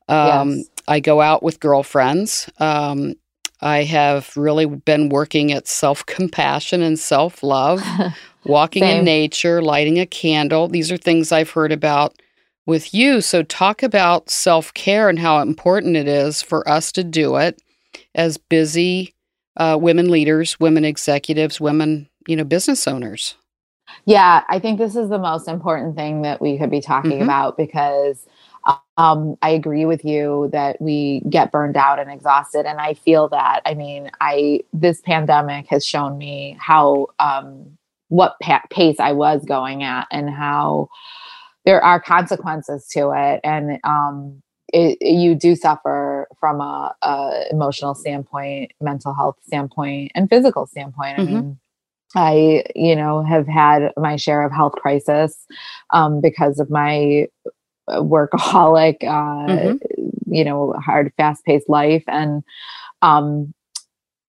Um, yes. I go out with girlfriends. Um, I have really been working at self-compassion and self-love. Walking Same. In nature, lighting a candle. These are things I've heard about with you. So talk about self-care and how important it is for us to do it as busy uh, women leaders, women executives, women, you know, business owners. Yeah, I think this is the most important thing that we could be talking mm-hmm. about because um, I agree with you that we get burned out and exhausted. And I feel that, I mean, I this pandemic has shown me how um, what pa- pace I was going at and how there are consequences to it. And um, it, it, you do suffer from a, a emotional standpoint, mental health standpoint, and physical standpoint. Mm-hmm. I mean, I, you know, have had my share of health crisis um, because of my workaholic, uh, mm-hmm. you know, hard, fast-paced life. And, um,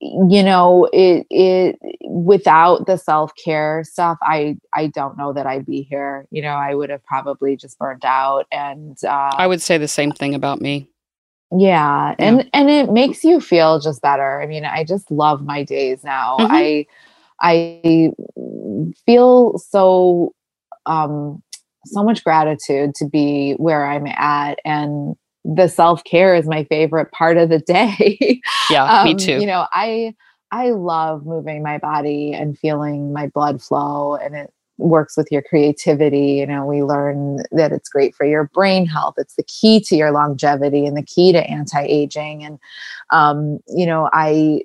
you know, it, it, without the self-care stuff, I, I don't know that I'd be here. You know, I would have probably just burned out. And, uh, I would say the same thing about me. Yeah. And, yeah. and it makes you feel just better. I mean, I just love my days now. Mm-hmm. I, I feel so, um, so much gratitude to be where I'm at, and the self-care is my favorite part of the day. Yeah, um, me too. You know, I, I love moving my body and feeling my blood flow, and it works with your creativity. You know, we learn that it's great for your brain health. It's the key to your longevity and the key to anti-aging. And, um, you know, I,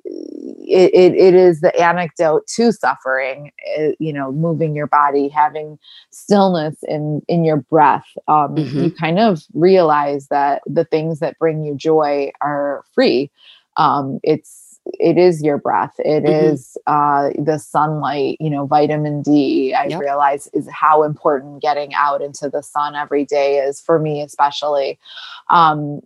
it, it, it is the antidote to suffering, it, you know, moving your body, having stillness in, in your breath. Um, mm-hmm. You kind of realize that the things that bring you joy are free. Um, it's, it is your breath. It mm-hmm. is uh, the sunlight, you know, vitamin D, I yep. realize is how important getting out into the sun every day is for me, especially um,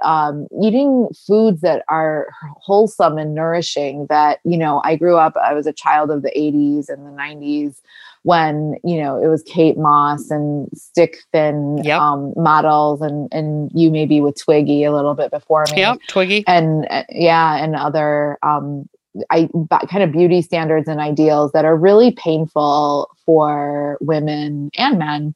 um, eating foods that are wholesome and nourishing that, you know, I grew up, I was a child of the eighties and the nineties when, you know, it was Kate Moss and stick thin yep. um, models and, and you maybe with Twiggy a little bit before me. Yep, Twiggy. And uh, yeah. And other um, I, kind of beauty standards and ideals that are really painful for women and men.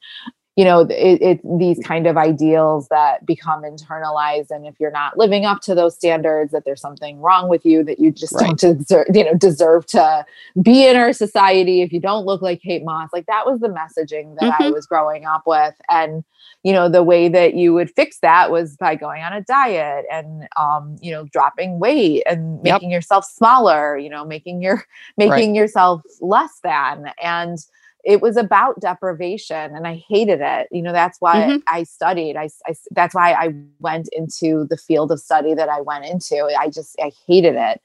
You know, it, it, these kind of ideals that become internalized. And if you're not living up to those standards, that there's something wrong with you, that you just right. don't deserve, you know, deserve to be in our society if you don't look like Kate Moss. Like that was the messaging that mm-hmm. I was growing up with. And, you know, the way that you would fix that was by going on a diet and, um, you know, dropping weight and making yep. yourself smaller, you know, making your, making right. yourself less than. And it was about deprivation, and I hated it. You know, that's why mm-hmm. I studied. I, I, that's why I went into the field of study that I went into. I just, I hated it.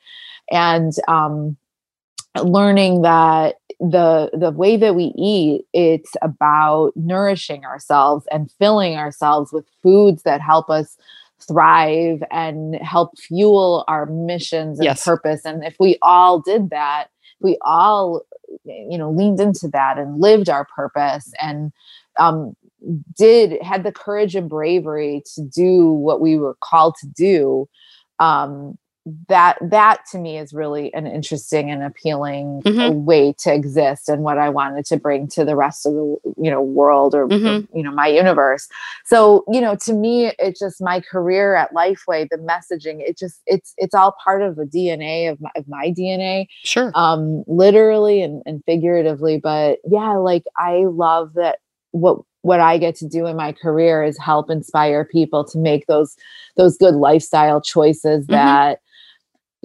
And, um, learning that the, the way that we eat, it's about nourishing ourselves and filling ourselves with foods that help us thrive and help fuel our missions and yes. purpose. And if we all did that, we all, you know, leaned into that and lived our purpose and um, did, had the courage and bravery to do what we were called to do. Um, that, that to me is really an interesting and appealing mm-hmm. way to exist, and what I wanted to bring to the rest of the, you know, world or, mm-hmm. you know, my universe. So, you know, to me, it's just my career at Lifeway, the messaging, it just, it's, it's all part of the D N A of my, of my D N A, sure. um, literally and, and figuratively, but yeah, like I love that what, what I get to do in my career is help inspire people to make those, those good lifestyle choices mm-hmm. that,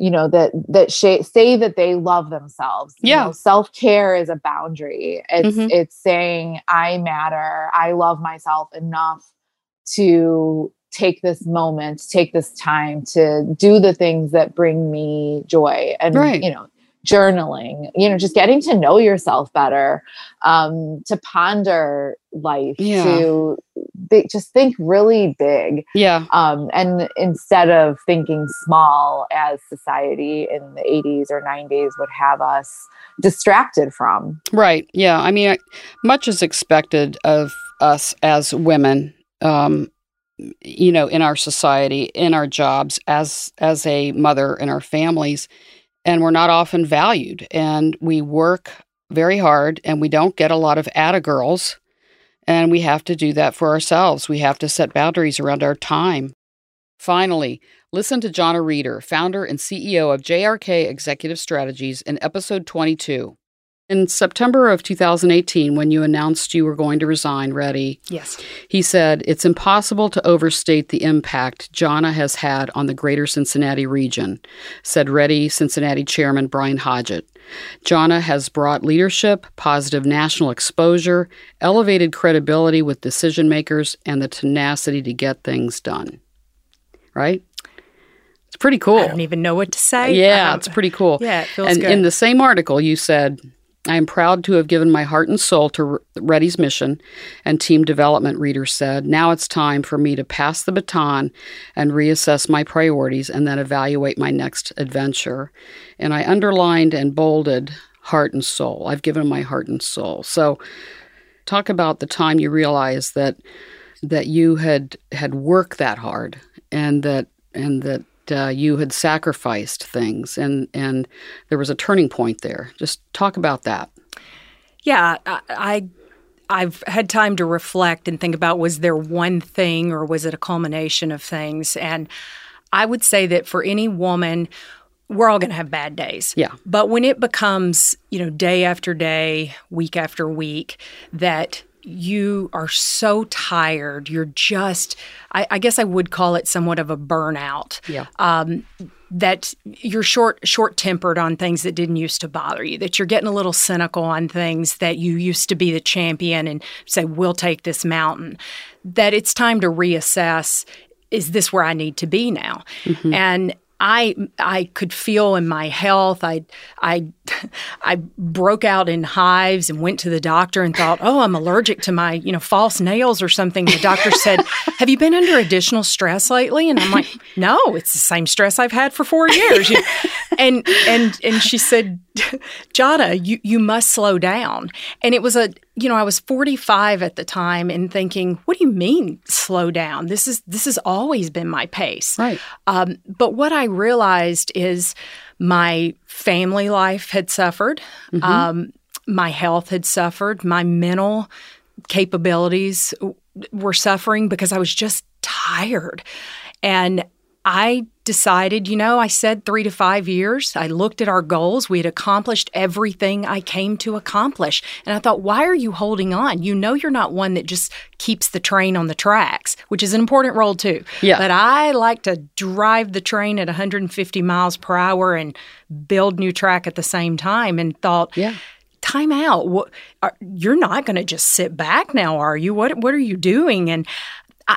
you know, that, that sh- say that they love themselves. Yeah. You know, self-care is a boundary. It's, mm-hmm. it's saying I matter. I love myself enough to take this moment, take this time to do the things that bring me joy. And, right. you know, journaling, you know, just getting to know yourself better, um, to ponder life, yeah. to be, just think really big. Yeah. Um, and instead of thinking small as society in the eighties or nineties would have us distracted from. Right. Yeah. I mean, I, much is expected of us as women, um, you know, in our society, in our jobs, as, as a mother, in our families. And we're not often valued, and we work very hard, and we don't get a lot of atta girls, and we have to do that for ourselves. We have to set boundaries around our time. Finally, listen to Jonna Reeder, founder and C E O of J R K Executive Strategies, in episode twenty-two. In September of two thousand eighteen, when you announced you were going to resign, Reddy, yes. he said, "It's impossible to overstate the impact Jonna has had on the greater Cincinnati region," said Reddy Cincinnati Chairman Brian Hodgett. "Jonna has brought leadership, positive national exposure, elevated credibility with decision makers, and the tenacity to get things done." Right? It's pretty cool. I don't even know what to say. Yeah, um, it's pretty cool. Yeah, it feels and good. In the same article, you said, "I am proud to have given my heart and soul to Reddy's mission and team development," readers said. "Now it's time for me to pass the baton and reassess my priorities and then evaluate my next adventure." And I underlined and bolded heart and soul. I've given my heart and soul. So talk about the time you realized that that you had had worked that hard and that and that Uh, you had sacrificed things, and, and there was a turning point there. Just talk about that. Yeah, I, I, I've had time to reflect and think about, was there one thing or was it a culmination of things? And I would say that for any woman, we're all going to have bad days. Yeah. But when it becomes, you know, day after day, week after week, that you are so tired. You're just, I, I guess I would call it somewhat of a burnout. Yeah. Um, that you're short, short-tempered on things that didn't used to bother you, that you're getting a little cynical on things that you used to be the champion and say, we'll take this mountain, that it's time to reassess, is this where I need to be now? Mm-hmm. And I I could feel in my health. I I I broke out in hives and went to the doctor and thought, oh, I'm allergic to my, you know, false nails or something. The doctor said, "Have you been under additional stress lately?" And I'm like, "No, it's the same stress I've had for four years." and and and she said, "Jonna, you you must slow down." And it was a you know, I was forty-five at the time and thinking, what do you mean slow down? This is this has always been my pace. Right. Um, but what I realized is my family life had suffered. Mm-hmm. Um, my health had suffered. My mental capabilities w- were suffering because I was just tired. And I decided, you know, I said three to five years. I looked at our goals. We had accomplished everything I came to accomplish. And I thought, why are you holding on? You know you're not one that just keeps the train on the tracks, which is an important role too. Yeah. But I like to drive the train at one hundred fifty miles per hour and build new track at the same time, and thought, yeah. time out. What, are, you're not going to just sit back now, are you? What, what are you doing? And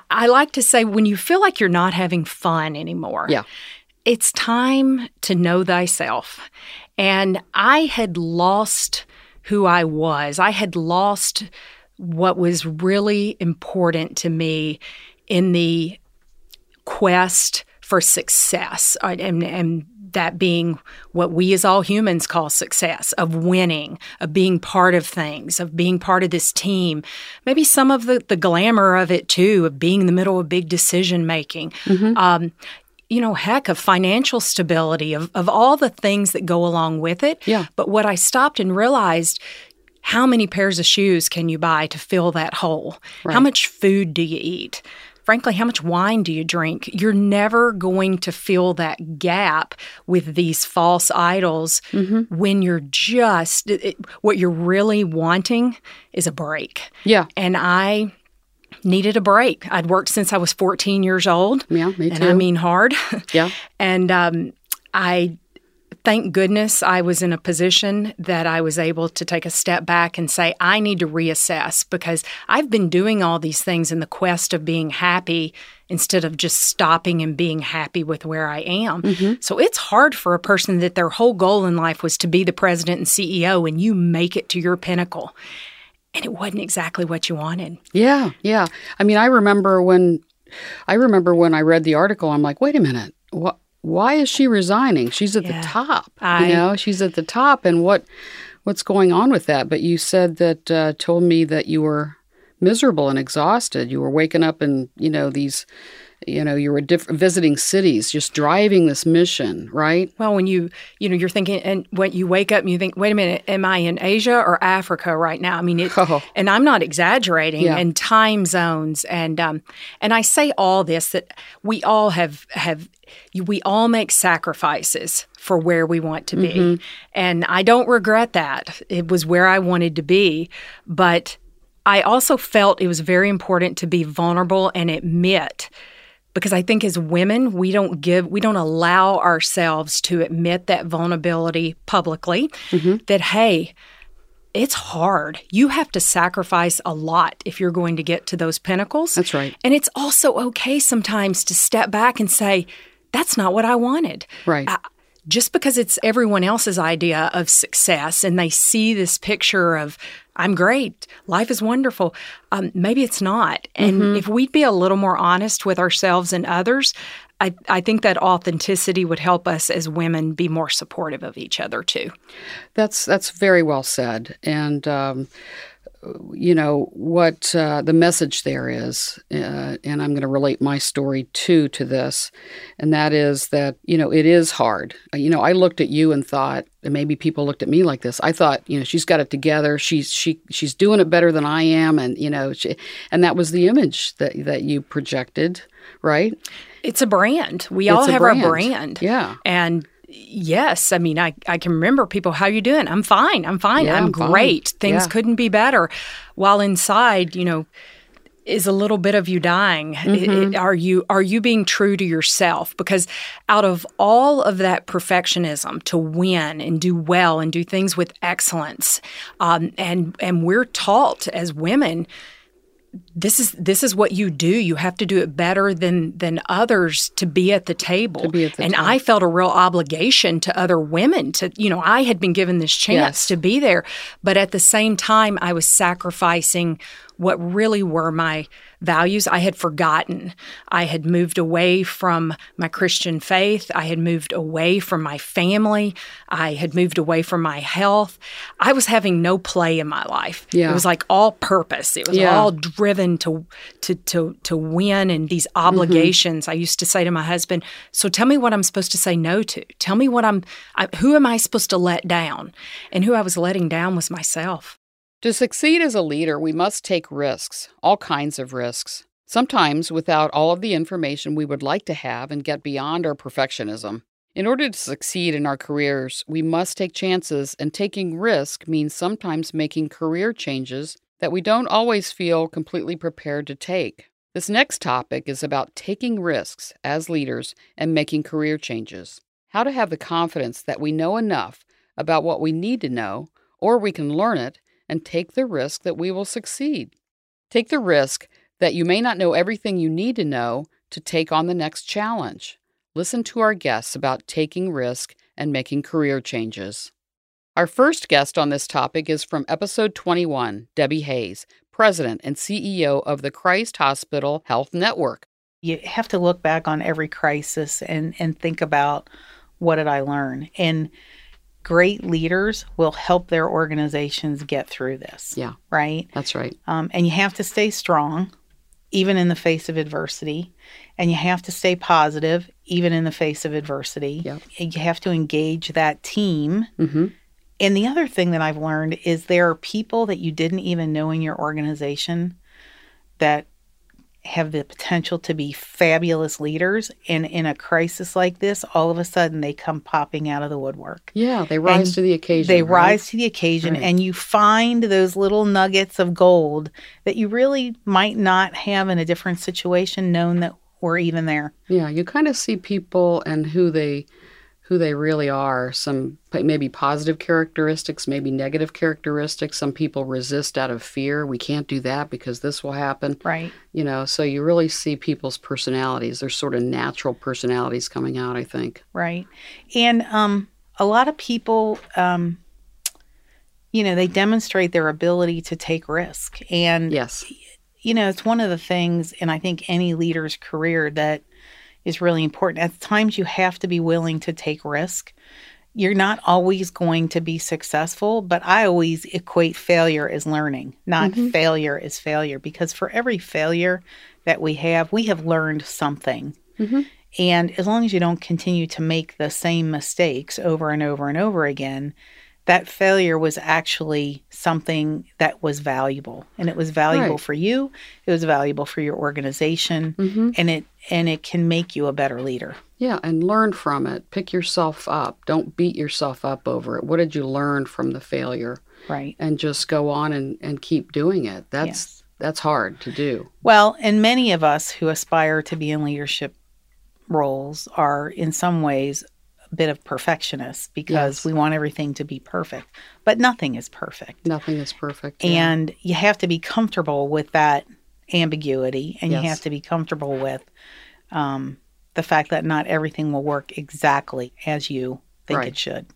I like to say, when you feel like you're not having fun anymore, yeah. it's time to know thyself. And I had lost who I was. I had lost what was really important to me in the quest for success, and, and that being what we as all humans call success, of winning, of being part of things, of being part of this team. Maybe some of the, the glamour of it, too, of being in the middle of big decision-making. Mm-hmm. Um, you know, heck, of financial stability, of, of all the things that go along with it. Yeah. But what I stopped and realized, how many pairs of shoes can you buy to fill that hole? Right. How much food do you eat? Frankly, how much wine do you drink? You're never going to fill that gap with these false idols mm-hmm. when you're just it, – what you're really wanting is a break. Yeah. And I needed a break. I'd worked since I was fourteen years old. Yeah, me too. And I mean hard. Yeah. And um, I – thank goodness I was in a position that I was able to take a step back and say, I need to reassess, because I've been doing all these things in the quest of being happy instead of just stopping and being happy with where I am. Mm-hmm. So it's hard for a person that their whole goal in life was to be the president and C E O, and you make it to your pinnacle. And it wasn't exactly what you wanted. Yeah, yeah. I mean, I remember when I remember when I read the article, I'm like, wait a minute, what? Why is she resigning? She's at yeah, the top, I, you know. She's at the top, and what what's going on with that? But you said that uh, told me that you were miserable and exhausted. You were waking up in, you know, these you know, you were diff- visiting cities, just driving this mission, right? Well, when you, you know, you're thinking, and when you wake up and you think, wait a minute, am I in Asia or Africa right now? I mean, it, oh. and I'm not exaggerating, yeah. and time zones. And um, and I say all this, that we all have, have we all make sacrifices for where we want to be. Mm-hmm. And I don't regret that. It was where I wanted to be, but I also felt it was very important to be vulnerable and admit, because I think as women, we don't give, we don't allow ourselves to admit that vulnerability publicly, mm-hmm. that, hey, it's hard. You have to sacrifice a lot if you're going to get to those pinnacles. That's right. And it's also okay sometimes to step back and say, that's not what I wanted. Right. I, just because it's everyone else's idea of success and they see this picture of, I'm great, life is wonderful, um, maybe it's not. And mm-hmm. if we'd be a little more honest with ourselves and others, I, I think that authenticity would help us as women be more supportive of each other, too. That's that's very well said. And, um, you know, what uh, the message there is, uh, and I'm going to relate my story, too, to this, and that is that, you know, it is hard. You know, I looked at you and thought, and maybe people looked at me like this, I thought, you know, she's got it together. She's she she's doing it better than I am, and you know, she, and that was the image that that you projected, right? It's a brand. We it's all have brand. our brand, yeah. And yes, I mean, I I can remember people, how you doing? I'm fine. I'm fine. Yeah, I'm, I'm great. Fine. Things yeah. couldn't be better. While inside, you know, is a little bit of you dying. Mm-hmm. It, it, are you are you being true to yourself? Because out of all of that perfectionism to win and do well and do things with excellence, um, and and we're taught as women, this is this is what you do. You have to do it better than than others to be at the table. To be at the and table. I felt a real obligation to other women to, you know, I had been given this chance yes. to be there. But at the same time, I was sacrificing what really were my values. I had forgotten. I had moved away from my Christian faith. I had moved away from my family. I had moved away from my health. I was having no play in my life. Yeah. It was like all purpose. It was yeah. all driven to, to to to win and these obligations. Mm-hmm. I used to say to my husband, so tell me what I'm supposed to say no to. Tell me what I'm, I, who am I supposed to let down? And who I was letting down was myself. To succeed as a leader, we must take risks, all kinds of risks, sometimes without all of the information we would like to have and get beyond our perfectionism. In order to succeed in our careers, we must take chances, and taking risk means sometimes making career changes that we don't always feel completely prepared to take. This next topic is about taking risks as leaders and making career changes. How to have the confidence that we know enough about what we need to know, or we can learn it, and take the risk that we will succeed. Take the risk that you may not know everything you need to know to take on the next challenge. Listen to our guests about taking risk and making career changes. Our first guest on this topic is from episode twenty-one, Debbie Hayes, President and C E O of the Christ Hospital Health Network. You have to look back on every crisis and, and think about, what did I learn? And great leaders will help their organizations get through this. Yeah. Right? That's right. Um, and you have to stay strong, even in the face of adversity. And you have to stay positive, even in the face of adversity. Yep. And you have to engage that team. Mm-hmm. And the other thing that I've learned is there are people that you didn't even know in your organization that have the potential to be fabulous leaders, and in a crisis like this, all of a sudden they come popping out of the woodwork. Yeah, they rise and to the occasion. They right? rise to the occasion, right. And you find those little nuggets of gold that you really might not have in a different situation known that were even there. Yeah, you kind of see people and who they who they really are, some maybe positive characteristics, maybe negative characteristics. Some people resist out of fear. We can't do that because this will happen. Right. You know, so you really see people's personalities. They're sort of natural personalities coming out, I think. Right. And um, a lot of people, um, you know, they demonstrate their ability to take risk. And, yes. you know, it's one of the things in I think any leader's career that is really important. At times you have to be willing to take risk. you're not always going to be successful, but I always equate failure as learning, not mm-hmm. failure as failure, because for every failure that we have, we have learned something. Mm-hmm. And as long as you don't continue to make the same mistakes over and over and over again, that failure was actually something that was valuable. And it was valuable right. for you. It was valuable for your organization. Mm-hmm. And it and it can make you a better leader. Yeah, and learn from it. Pick yourself up. Don't beat yourself up over it. What did you learn from the failure? Right. And just go on and, and keep doing it. That's yes. that's hard to do. Well, and many of us who aspire to be in leadership roles are in some ways a bit of perfectionists because yes. we want everything to be perfect, but nothing is perfect. Nothing is perfect. Yeah. And you have to be comfortable with that ambiguity, and yes. you have to be comfortable with um, the fact that not everything will work exactly as you think right. it should.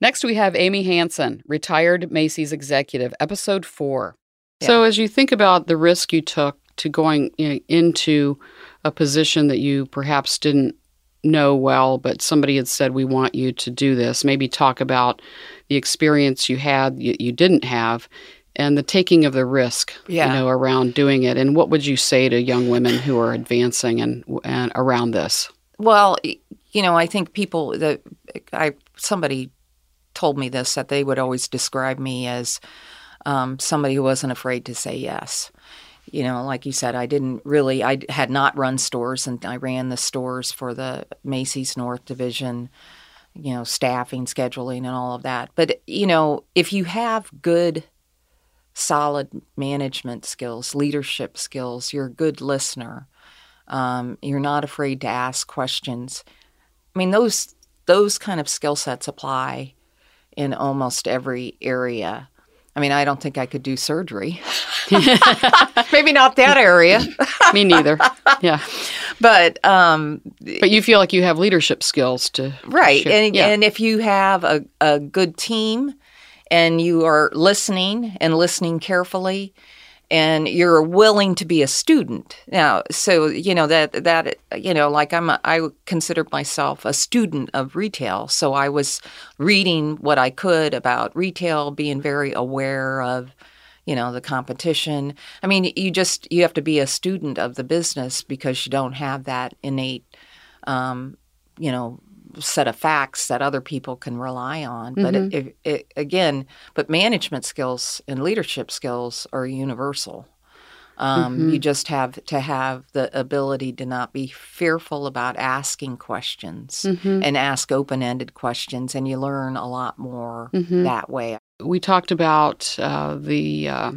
Next, we have Amy Hansen, retired Macy's executive, episode four. Yeah. So as you think about the risk you took to going into a position that you perhaps didn't know well, but somebody had said, we want you to do this. Maybe talk about the experience you had, you, you didn't have, and the taking of the risk, yeah. you know, around doing it. And what would you say to young women who are advancing and, and around this? Well, you know, I think people, the, I somebody told me this, that they would always describe me as um, somebody who wasn't afraid to say yes. You know, like you said, I didn't really, I had not run stores, and I ran the stores for the Macy's North Division, you know, staffing, scheduling, and all of that. But, you know, if you have good, solid management skills, leadership skills, you're a good listener, um, you're not afraid to ask questions. I mean, those those kind of skill sets apply in almost every area. I mean, I don't think I could do surgery. Maybe not that area. Me neither. Yeah, but um, but you feel like you have leadership skills to right, and, yeah. and if you have a, a good team, and you are listening and listening carefully, and you're willing to be a student now. So you know that that you know, like I'm, a, I considered myself a student of retail. So I was reading what I could about retail, being very aware of, you know, the competition. I mean, you just you have to be a student of the business because you don't have that innate, um, you know, set of facts that other people can rely on. But mm-hmm. it, it, it, again, but management skills and leadership skills are universal. Um, mm-hmm. You just have to have the ability to not be fearful about asking questions mm-hmm. and ask open-ended questions, and you learn a lot more mm-hmm. that way. We talked about uh, the uh,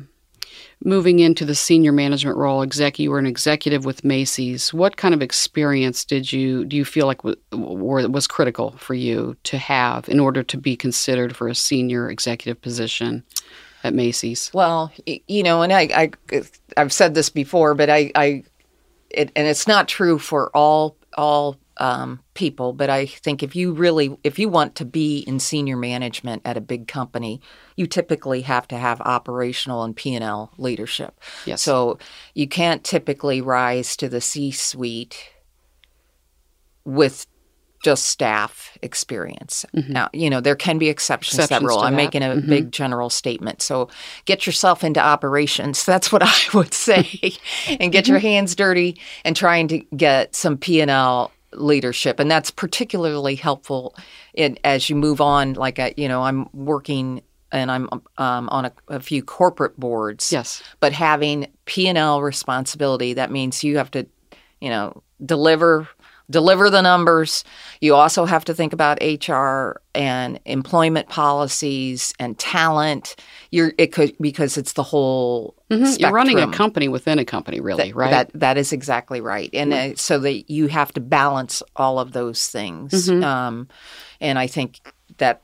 moving into the senior management role. Exec, you were an executive with Macy's. What kind of experience did you do you feel like w- w- was critical for you to have in order to be considered for a senior executive position at Macy's? Well, you know, and I, I I've said this before, but I, I it, and it's not true for all all. Um, people, but I think if you really, if you want to be in senior management at a big company, you typically have to have operational and P and L leadership. Yes. So you can't typically rise to the C-suite with just staff experience. Mm-hmm. Now, you know, there can be exceptions, exceptions to that rule. I'm that. making a mm-hmm. big general statement. So get yourself into operations. That's what I would say. And get mm-hmm. your hands dirty and trying to get some P and L leadership, and that's particularly helpful in, as you move on. Like, I, you know, I'm working and I'm um, on a, a few corporate boards. Yes, but having P and L responsibility, that means you have to, you know, deliver deliver the numbers. You also have to think about H R and employment policies and talent. You're it could because it's the whole. Mm-hmm. You're running a company within a company, really, that, right? That that is exactly right, and mm-hmm. uh, so that you have to balance all of those things. Mm-hmm. Um, and I think that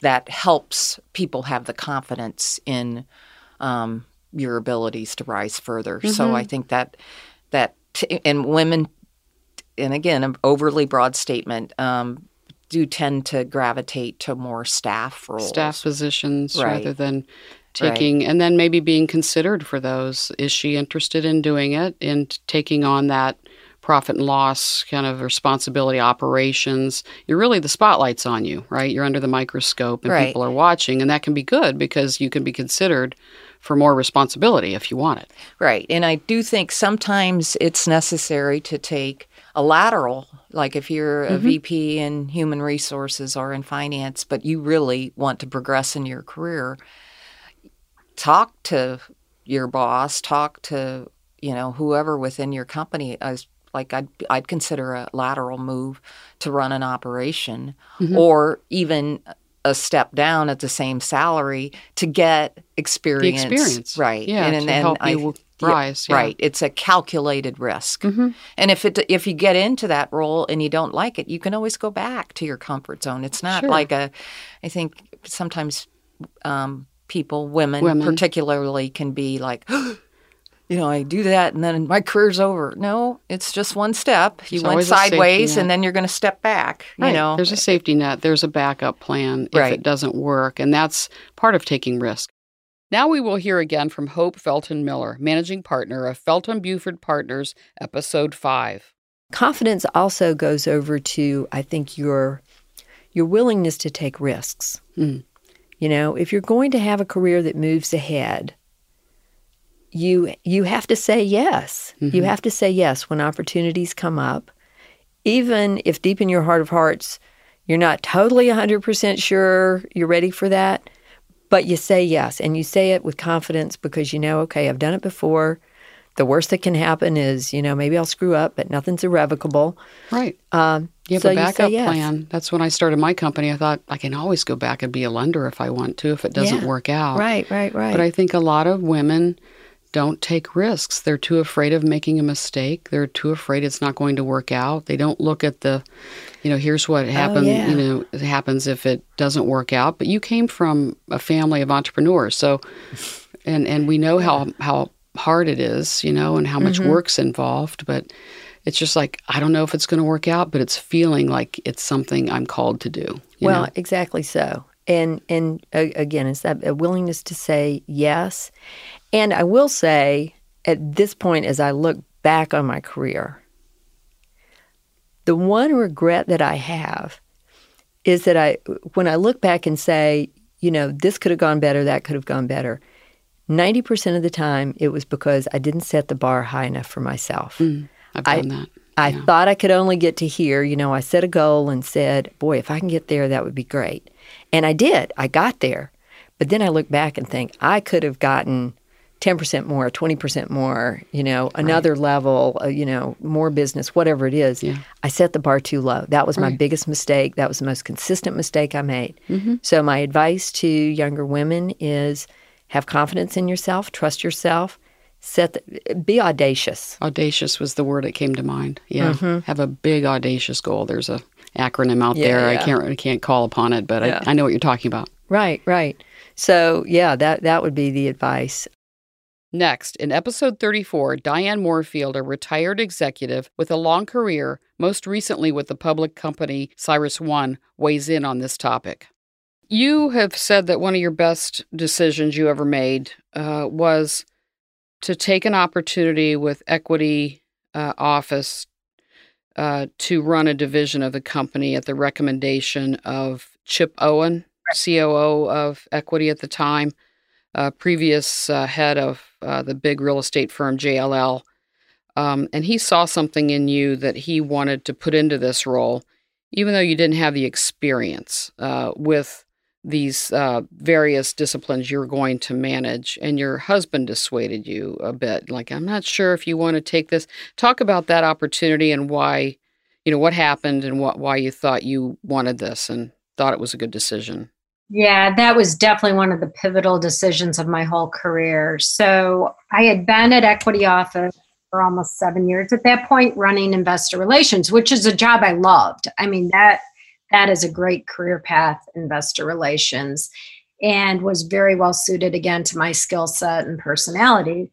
that helps people have the confidence in um, your abilities to rise further. Mm-hmm. So I think that that t- and women, and again, an overly broad statement, um, do tend to gravitate to more staff roles, staff positions, right. rather than. Taking right. and then maybe being considered for those. Is she interested in doing it and taking on that profit and loss kind of responsibility operations, you're really the spotlight's on you, right? You're under the microscope and right. people are watching, and that can be good because you can be considered for more responsibility if you want it. Right. And I do think sometimes it's necessary to take a lateral, like if you're a mm-hmm. V P in human resources or in finance, but you really want to progress in your career, talk to your boss, talk to, you know, whoever within your company. As like I'd, I'd consider a lateral move to run an operation mm-hmm. or even a step down at the same salary to get experience. The experience. Right. Yeah, and, and, to and help I, you rise. Yeah, yeah. Right. It's a calculated risk. Mm-hmm. And if it if you get into that role and you don't like it, you can always go back to your comfort zone. It's not sure. like a, I think sometimes um, people, women, women particularly, can be like, oh, you know, I do that and then my career's over. No, it's just one step. You it's went sideways and then you're going to step back. Right. You know, there's a safety net. There's a backup plan if right. it doesn't work. And that's part of taking risk. Now we will hear again from Hope Felton Miller, Managing Partner of Felton Buford Partners, Episode five. Confidence also goes over to, I think, your your willingness to take risks. Mm. You know, if you're going to have a career that moves ahead, you you have to say yes. Mm-hmm. You have to say yes when opportunities come up. Even if deep in your heart of hearts, you're not totally one hundred percent sure you're ready for that, but you say yes, and you say it with confidence because you know, okay, I've done it before. The worst that can happen is, you know, maybe I'll screw up, but nothing's irrevocable. Right. Um, you have so a backup yes. plan. That's when I started my company. I thought, I can always go back and be a lender if I want to, if it doesn't yeah. work out. Right, right, right. But I think a lot of women don't take risks. They're too afraid of making a mistake. They're too afraid it's not going to work out. They don't look at the, you know, here's what happened, oh, yeah. you know, it happens if it doesn't work out. But you came from a family of entrepreneurs. So, and, and we know how, how hard it is, you know, and how much mm-hmm. work's involved. But it's just like, I don't know if it's going to work out, but it's feeling like it's something I'm called to do. Well, know? Exactly so. And, and uh, again, it's that a willingness to say yes. And I will say, at this point, as I look back on my career, the one regret that I have is that I, when I look back and say, you know, this could have gone better, that could have gone better, ninety percent of the time, it was because I didn't set the bar high enough for myself. Mm, I've done I, that. I yeah. thought I could only get to here. You know, I set a goal and said, boy, if I can get there, that would be great. And I did. I got there. But then I look back and think, I could have gotten ten percent more, twenty percent more, you know, another right. level, you know, more business, whatever it is. Yeah. I set the bar too low. That was right. my biggest mistake. That was the most consistent mistake I made. Mm-hmm. So my advice to younger women is have confidence in yourself, trust yourself, set the, be audacious. Audacious was the word that came to mind. Yeah. Mm-hmm. Have a big audacious goal. There's a acronym out yeah, there. Yeah. I can't I can't call upon it, but yeah. I, I know what you're talking about. Right, right. So, yeah, that, that would be the advice. Next, in episode thirty-four, Diane Moorfield, a retired executive with a long career, most recently with the public company Cyrus One, weighs in on this topic. You have said that one of your best decisions you ever made uh, was to take an opportunity with Equity uh, Office uh, to run a division of the company at the recommendation of Chip Owen, C O O of Equity at the time. Uh, previous uh, head of uh, the big real estate firm, J L L, um, and he saw something in you that he wanted to put into this role, even though you didn't have the experience uh, with these uh, various disciplines you're going to manage, and your husband dissuaded you a bit. Like, I'm not sure if you want to take this. Talk about that opportunity and why, you know, what happened and what, why you thought you wanted this and thought it was a good decision. Yeah, that was definitely one of the pivotal decisions of my whole career. So I had been at Equity Office for almost seven years at that point, running investor relations, which is a job I loved. I mean, that that is a great career path, investor relations, and was very well suited, again, to my skill set and personality.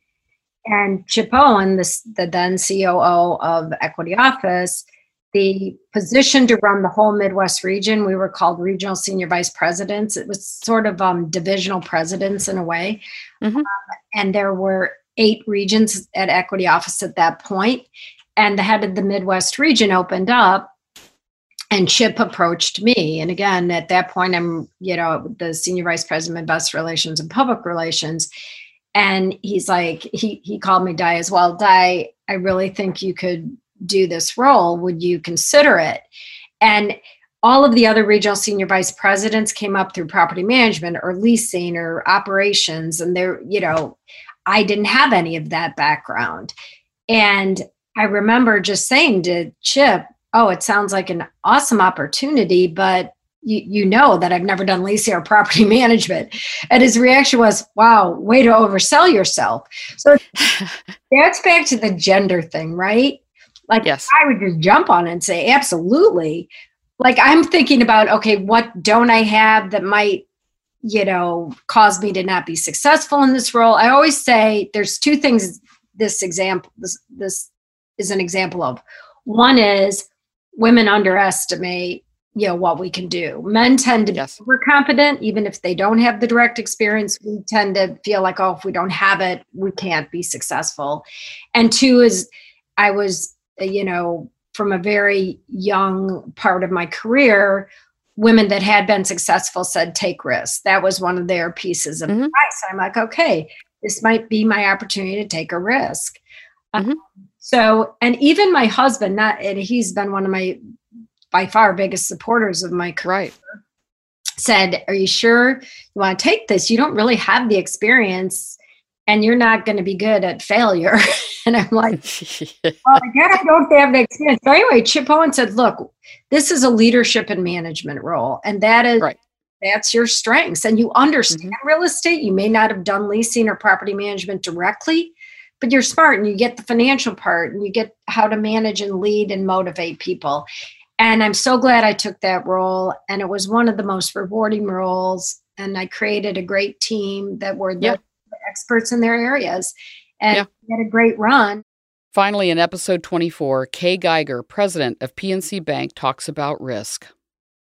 And Chip Owen, the, the then C O O of Equity Office, the position to run the whole Midwest region, we were called regional senior vice presidents. It was sort of um, divisional presidents in a way. Mm-hmm. Um, and there were eight regions at Equity Office at that point. and the head of the Midwest region opened up, and Chip approached me. And again, at that point, I'm, you know, the senior vice president of investor relations and public relations. And he's like, he he called me Di as well. Di, I really think you could do this role. Would you consider it? And all of the other regional senior vice presidents came up through property management or leasing or operations. And they're, you know, I didn't have any of that background. And I remember just saying to Chip, oh, it sounds like an awesome opportunity, but you, you know that I've never done leasing or property management. And his reaction was, wow, way to oversell yourself. So that's back to the gender thing, right? Like, yes. I would just jump on it and say, absolutely. Like, I'm thinking about, okay, what don't I have that might, you know, cause me to not be successful in this role? I always say there's two things this example, this, this is an example of. One is, women underestimate, you know, what we can do. Men tend to yes. be overconfident, even if they don't have the direct experience. We tend to feel like, oh, if we don't have it, we can't be successful. And two is, I was, you know, from a very young part of my career, women that had been successful said, take risks. That was one of their pieces of mm-hmm. advice. I'm like, okay, this might be my opportunity to take a risk. Mm-hmm. Um, So, and even my husband, not, and he's been one of my, by far, biggest supporters of my career, right. said, are you sure you want to take this? You don't really have the experience and you're not going to be good at failure. And I'm like, well, again, I don't have the experience. So anyway, Chip Owen said, look, this is a leadership and management role. And that is, right. that's your strengths. And you understand mm-hmm. real estate. You may not have done leasing or property management directly, but you're smart and you get the financial part and you get how to manage and lead and motivate people. And I'm so glad I took that role. And it was one of the most rewarding roles. And I created a great team that were the yeah. experts in their areas. And yeah. we had a great run. Finally, in episode twenty-four, Kay Geiger, president of P N C Bank, talks about risk.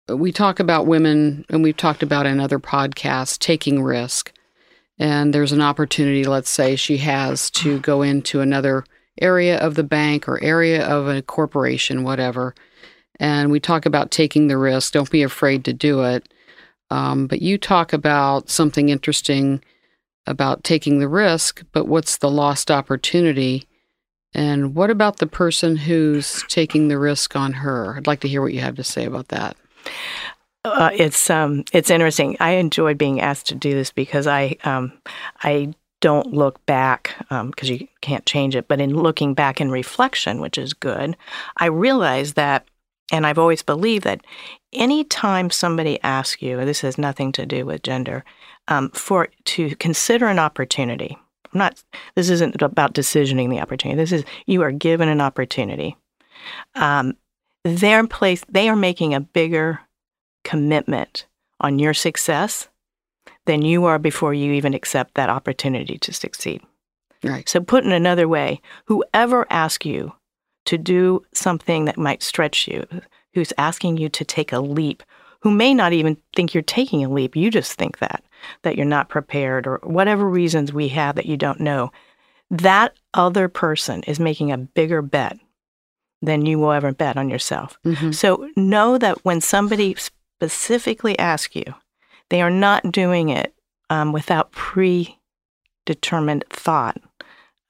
We talk about women, and we've talked about in other podcasts, taking risk. And there's an opportunity, let's say, she has to go into another area of the bank or area of a corporation, whatever. And we talk about taking the risk. Don't be afraid to do it. Um, but you talk about something interesting about taking the risk, but what's the lost opportunity? And what about the person who's taking the risk on her? I'd like to hear what you have to say about that. Uh, it's um, it's interesting. I enjoy being asked to do this because I um, I don't look back um, because you can't change it. But in looking back in reflection, which is good, I realize that, and I've always believed that any time somebody asks you, and this has nothing to do with gender, um, for to consider an opportunity. I'm not. This isn't about decisioning the opportunity. This is you are given an opportunity. Um, their place. They are making a bigger commitment on your success than you are before you even accept that opportunity to succeed. Right. So put in another way, whoever asks you to do something that might stretch you, who's asking you to take a leap, who may not even think you're taking a leap, you just think that, that you're not prepared or whatever reasons we have that you don't know, that other person is making a bigger bet than you will ever bet on yourself. Mm-hmm. So know that when somebody specifically ask you, they are not doing it um, without predetermined thought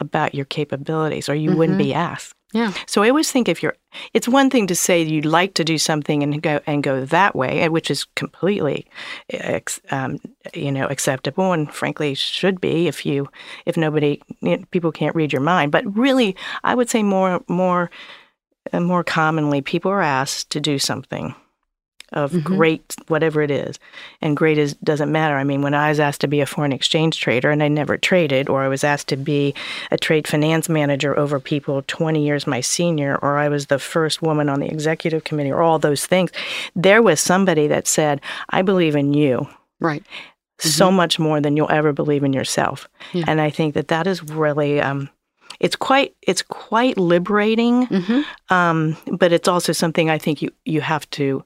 about your capabilities, or you mm-hmm. wouldn't be asked. Yeah. So I always think if you're, it's one thing to say you'd like to do something and go and go that way, which is completely, ex, um, you know, acceptable and frankly should be if you, if nobody, you know, people can't read your mind. But really, I would say more, more, uh, more commonly, people are asked to do something of mm-hmm. great, whatever it is. And great is doesn't matter. I mean, when I was asked to be a foreign exchange trader and I never traded, or I was asked to be a trade finance manager over people twenty years my senior, or I was the first woman on the executive committee, or all those things, there was somebody that said, I believe in you. Right. Mm-hmm. So much more than you'll ever believe in yourself. Yeah. And I think that that is really... Um, It's quite it's quite liberating, mm-hmm. um, but it's also something I think you, you have to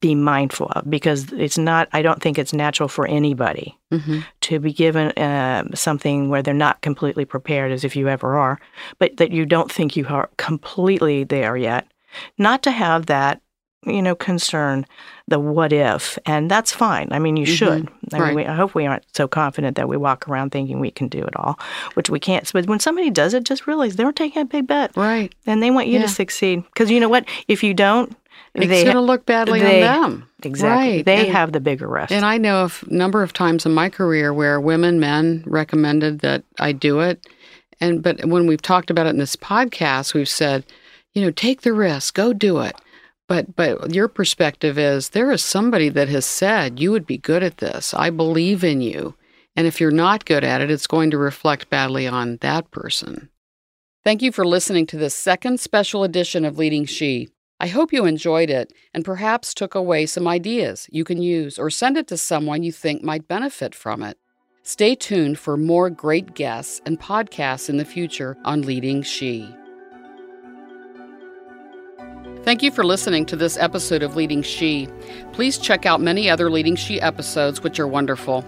be mindful of, because it's not, I don't think it's natural for anybody mm-hmm. to be given uh, something where they're not completely prepared, as if you ever are, but that you don't think you are completely there yet. Not to have that, you know, concern, the what if, and that's fine. I mean, you mm-hmm. should. I right. mean, we, I hope we aren't so confident that we walk around thinking we can do it all, which we can't. But when somebody does it, just realize they're taking a big bet. Right. And they want you yeah. to succeed. Because you know what? If you don't, it's going to look badly they, on them. Exactly. Right. They and, have the bigger risk. And I know a number of times in my career where women, men recommended that I do it. and But when we've talked about it in this podcast, we've said, you know, take the risk, go do it. But but your perspective is, there is somebody that has said, you would be good at this. I believe in you. And if you're not good at it, it's going to reflect badly on that person. Thank you for listening to this second special edition of Leading She. I hope you enjoyed it and perhaps took away some ideas you can use, or send it to someone you think might benefit from it. Stay tuned for more great guests and podcasts in the future on Leading She. Thank you for listening to this episode of Leading She. Please check out many other Leading She episodes, which are wonderful.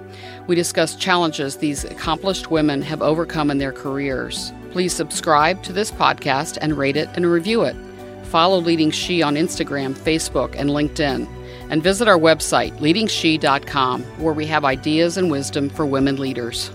We discuss challenges these accomplished women have overcome in their careers. Please subscribe to this podcast and rate it and review it. Follow Leading She on Instagram, Facebook, and LinkedIn. And visit our website, leading she dot com, where we have ideas and wisdom for women leaders.